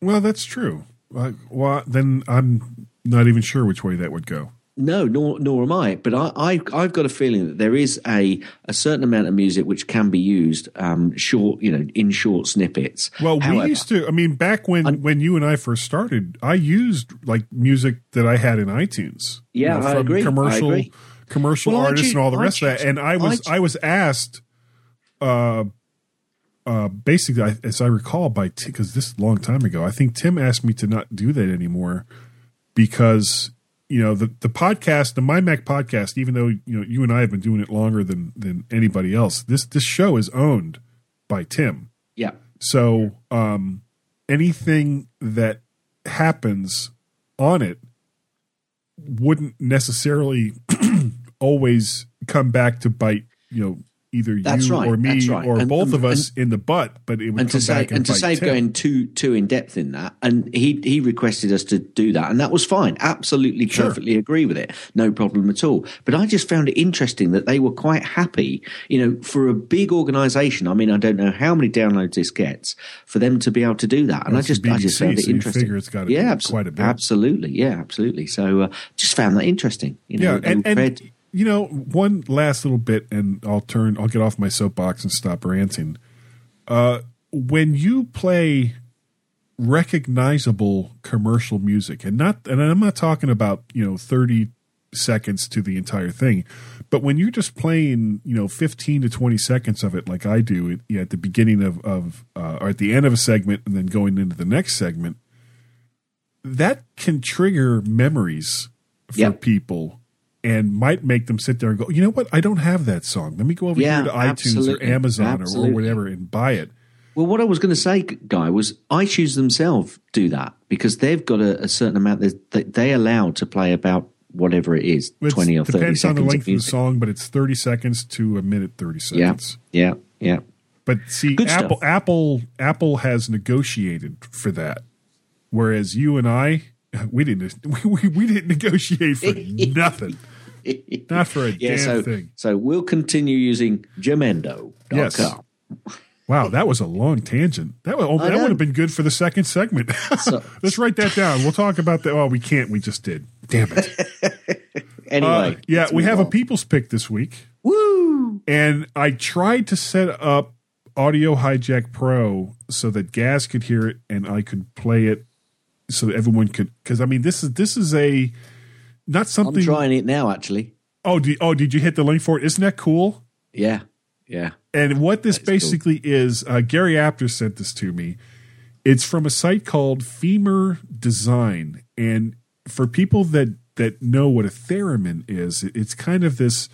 Well, that's true. Well, well, then I'm not even sure which way that would go. No, nor nor am I. But I, I I've got a feeling that there is a, a certain amount of music which can be used um, short, you know, in short snippets. Well, However, we used to. I mean, back when, I'm, when you and I first started, I used like music that I had in iTunes. Yeah, you know, I, from agree. commercial, I agree. Commercial well, artists you, and all the I rest choose, of that. And I was I, I was asked, uh, uh, basically, as I recall, by because this is a long time ago, I think Tim asked me to not do that anymore because. You know, the, the podcast, the MyMac podcast, even though, you know, you and I have been doing it longer than, than anybody else, this this show is owned by Tim. Yeah. So um, anything that happens on it wouldn't necessarily always come back to bite, you know, either that's you right, or me right. or and, both and, of us and, in the butt, but it would and come to say, back and, and to save Tim. going too too in depth in that, and he he requested us to do that, and that was fine. Absolutely, sure. Perfectly agree with it, no problem at all. But I just found it interesting that they were quite happy, you know, for a big organisation. I mean, I don't know how many downloads this gets for them to be able to do that, and well, I just B B C, I just found it so interesting. You figure it's got to yeah, abso- quite a bit. Absolutely, yeah, absolutely. So uh, just found that interesting. You know, yeah, and. and, and You know, one last little bit, and I'll turn. I'll get off my soapbox and stop ranting. Uh, when you play recognizable commercial music, and not, and I'm not talking about, you know, thirty seconds to the entire thing, but when you're just playing, you know, fifteen to twenty seconds of it, like I do it, you know, at the beginning of of uh, or at the end of a segment, and then going into the next segment, that can trigger memories for yep. people. And might make them sit there and go, you know what? I don't have that song. Let me go over yeah, here to iTunes absolutely. or Amazon absolutely. or whatever and buy it. Well, what I was going to say, Guy, was iTunes themselves do that because they've got a, a certain amount that they allow to play about whatever it is, it's twenty or thirty seconds. It depends on the length of, of the song, but it's thirty seconds to a minute, thirty seconds. Yeah, yeah, yeah. But see, Good Apple, stuff. Apple, Apple has negotiated for that, whereas you and I, we didn't, we, we didn't negotiate for nothing. Not for a yeah, damn so, thing. So we'll continue using Jamendo dot com. Yes. Wow, that was a long tangent. That, was, that would have been good for the second segment. So, let's write that down. We'll talk about that. Oh, we can't. We just did. Damn it. Anyway. Uh, yeah, we have on. a People's Pick this week. Woo! And I tried to set up Audio Hijack Pro so that Gaz could hear it and I could play it so that everyone could – because, I mean, this is this is a – Not something. I'm trying it now, actually. Oh, do, oh, did you hit the link for it? Isn't that cool? Yeah, yeah. And what this That's basically cool. is, uh, Gary Apter sent this to me. It's from a site called Femur Design, and for people that, that know what a theremin is, it's kind of this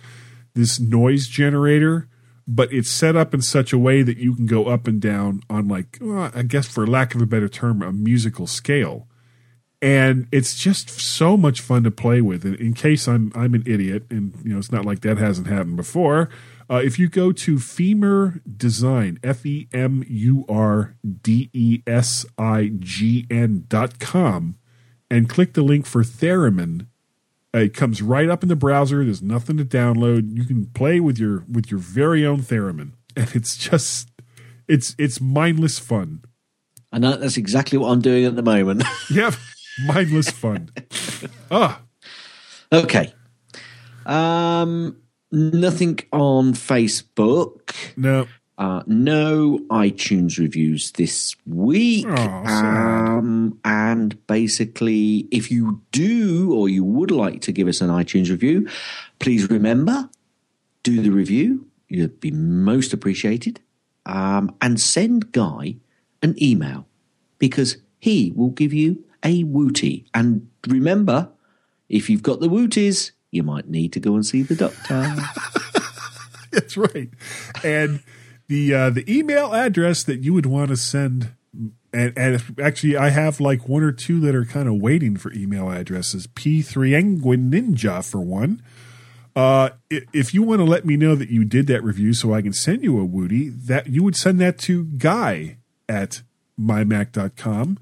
this noise generator, but it's set up in such a way that you can go up and down on, like, well, I guess for lack of a better term, a musical scale. And it's just so much fun to play with. In, in case I'm I'm an idiot, and you know it's not like that hasn't happened before. Uh, if you go to Femur Design, F E M U R D E S I G N dot com, and click the link for Theremin, uh, it comes right up in the browser. There's nothing to download. You can play with your with your very own Theremin, and it's just it's it's mindless fun. I know that's exactly what I'm doing at the moment. Yep. Mindless fun. Ah. Okay. Um, nothing on Facebook. No. Uh, no iTunes reviews this week. Oh, um, and basically, if you do or you would like to give us an iTunes review, please remember, do the review. You'd be most appreciated. Um, and send Guy an email because he will give you a Wootie. And remember, if you've got the Wooties, you might need to go and see the doctor. That's right. And the uh, the email address that you would want to send, and, and if, actually I have like one or two that are kind of waiting for email addresses, P three Engwin Ninja for one. Uh, if you want to let me know that you did that review so I can send you a Wootie, that you would send that to Guy at my mac dot com.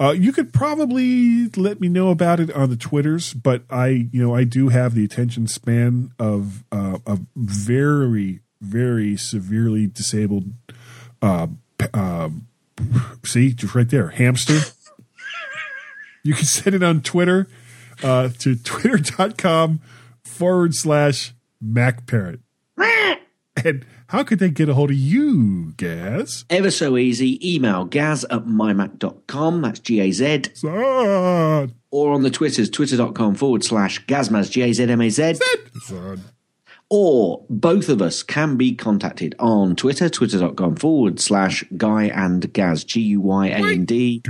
Uh, you could probably let me know about it on the Twitters, but I, you know, I do have the attention span of uh, a very, very severely disabled. Uh, uh, see, just right there, hamster. You can send it on Twitter uh, to twitter.com forward slash MacParrot. And how could they get a hold of you, Gaz? Ever so easy. Email Gaz at my mac dot com. That's G A Z. Zod. Or on the Twitters, twitter.com forward slash Gazmaz, G A Z M A Z. Zod. Or both of us can be contacted on Twitter, twitter.com forward slash Guy and Gaz, G U Y A N D.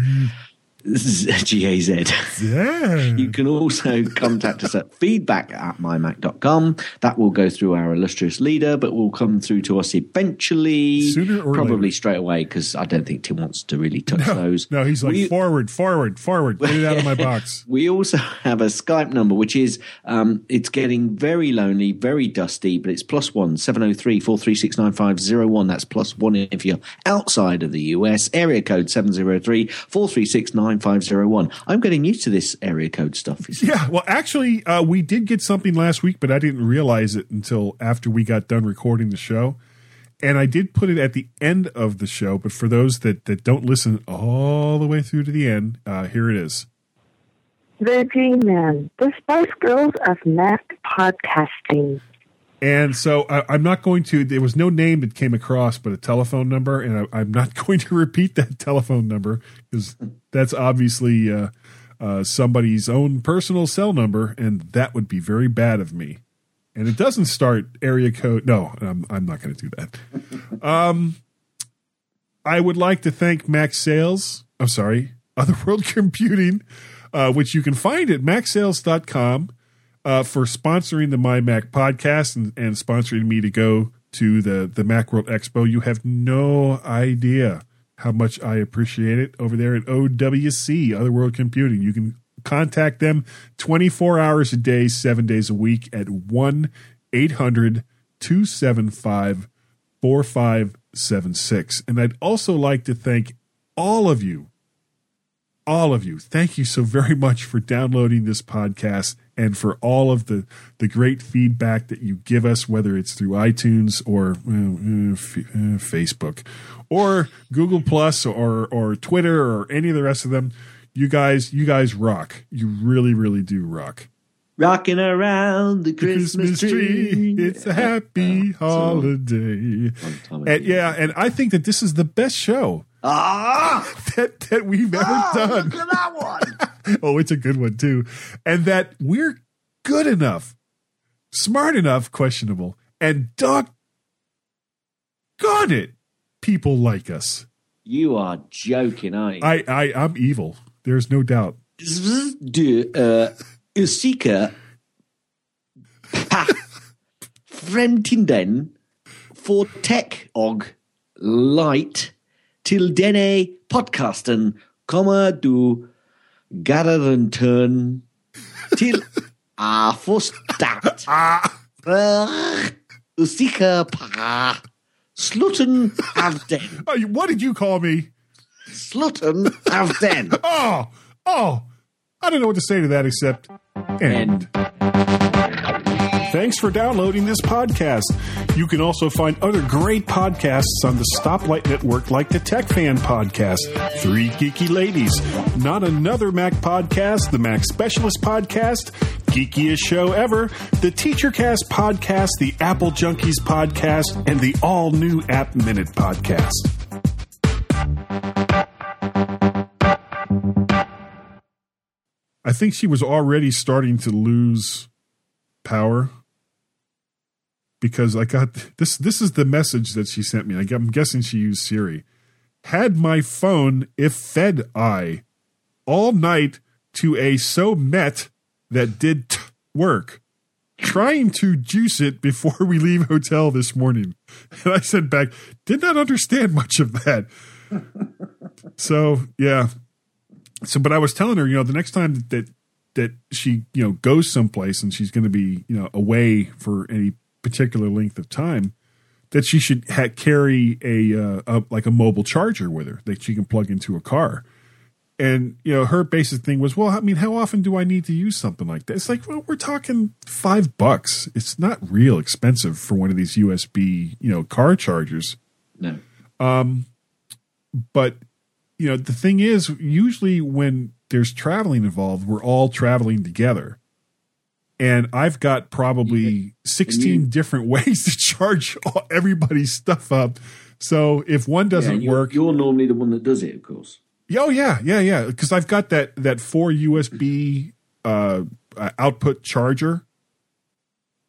G A Z. Yeah. You can also contact us at feedback at my mac dot com. That will go through our illustrious leader, but will come through to us eventually. Sooner or Probably later. Straight away, because I don't think Tim wants to really touch no, those. No, he's like, we, forward, forward, forward. Get it out of my box. We also have a Skype number, which is, um, it's getting very lonely, very dusty, but it's plus one, seven oh three, four three six, nine five oh one. That's plus one if you're outside of the U S. Area code seven oh three, four three six, nine five oh one. five oh one. I'm getting used to this area code stuff. Yeah, well, actually, uh, we did get something last week, but I didn't realize it until after we got done recording the show. And I did put it at the end of the show, but for those that, that don't listen all the way through to the end, uh, here it is. The G-Men, the Spice Girls of Mac Podcasting. And so I, I'm not going to – there was no name that came across but a telephone number, and I, I'm not going to repeat that telephone number because that's obviously uh, uh, somebody's own personal cell number, and that would be very bad of me. And it doesn't start area code – no, I'm, I'm not going to do that. Um, I would like to thank Mac Sales – I'm sorry, Other World Computing, uh, which you can find at mac sales dot com. Uh, for sponsoring the My Mac podcast and, and sponsoring me to go to the, the Macworld Expo. You have no idea how much I appreciate it over there at O W C, Other World Computing. You can contact them twenty-four hours a day, seven days a week at one eight hundred, two seven five, four five seven six. And I'd also like to thank all of you, all of you. Thank you so very much for downloading this podcast and for all of the, the great feedback that you give us, whether it's through iTunes or uh, uh, Facebook or Google Plus or or Twitter or any of the rest of them. You guys, you guys rock. You really, really do rock. Rocking around the Christmas, Christmas tree. tree. It's a happy uh, holiday. And, yeah, and I think that this is the best show ah! that, that we've ever oh, done. Look at that one. Oh, it's a good one, too. And that we're good enough, smart enough, questionable, and doggone it, people like us. You are joking, aren't you? I, I, I'm evil. There's no doubt. Usika Fremtinden for tech og light til denne podcasten kommer du Garantern till a forstat usika pa slutten av den. Oh, what did you call me? Slutten av den. Oh, oh, I don't know what to say to that except end. Thanks for downloading this podcast. You can also find other great podcasts on the Stoplight Network, like the Tech Fan Podcast, Three Geeky Ladies, Not Another Mac Podcast, the Mac Specialist Podcast, Geekiest Show Ever, the TeacherCast Podcast, the Apple Junkies Podcast, and the all-new App Minute Podcast. I think she was already starting to lose power. Because I got this, this is the message that she sent me. I'm guessing she used Siri. Had my phone if fed I all night to a so met that did t- work. Trying to juice it before we leave hotel this morning. And I sent back, did not understand much of that. So, yeah. So, but I was telling her, you know, the next time that, that she, you know, goes someplace and she's going to be, you know, away for any particular length of time, that she should ha- carry a, uh, a like a mobile charger with her that she can plug into a car. And you know, her basic thing was, well, I mean, how often do I need to use something like that? It's like, well, we're talking five bucks. It's not real expensive for one of these U S B, you know, car chargers. No. Um, but you know, the thing is, usually when there's traveling involved, we're all traveling together. And I've got probably sixteen you, different ways to charge all, everybody's stuff up. So if one doesn't yeah, you're, work, you're normally the one that does it, of course. Oh yeah, yeah, yeah. Because I've got that that four U S B uh, output charger.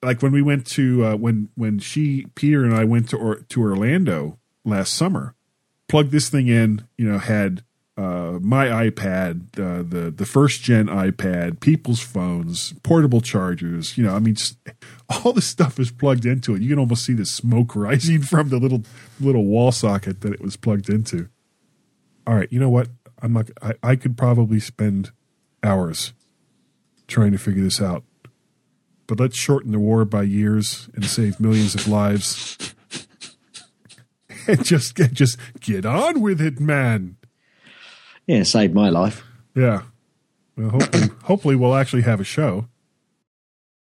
Like when we went to uh, when when she Peter and I went to or, to Orlando last summer, plugged this thing in. You know, had uh, my iPad, uh, the the first gen iPad, people's phones, portable chargers. You know, I mean, just, all this stuff is plugged into it. You can almost see the smoke rising from the little little wall socket that it was plugged into. All right, you know what? I'm not. I, I could probably spend hours trying to figure this out, but let's shorten the war by years and save millions of lives, and just get just get on with it, man. Yeah, saved my life. Yeah. Well, hopefully, hopefully we'll actually have a show.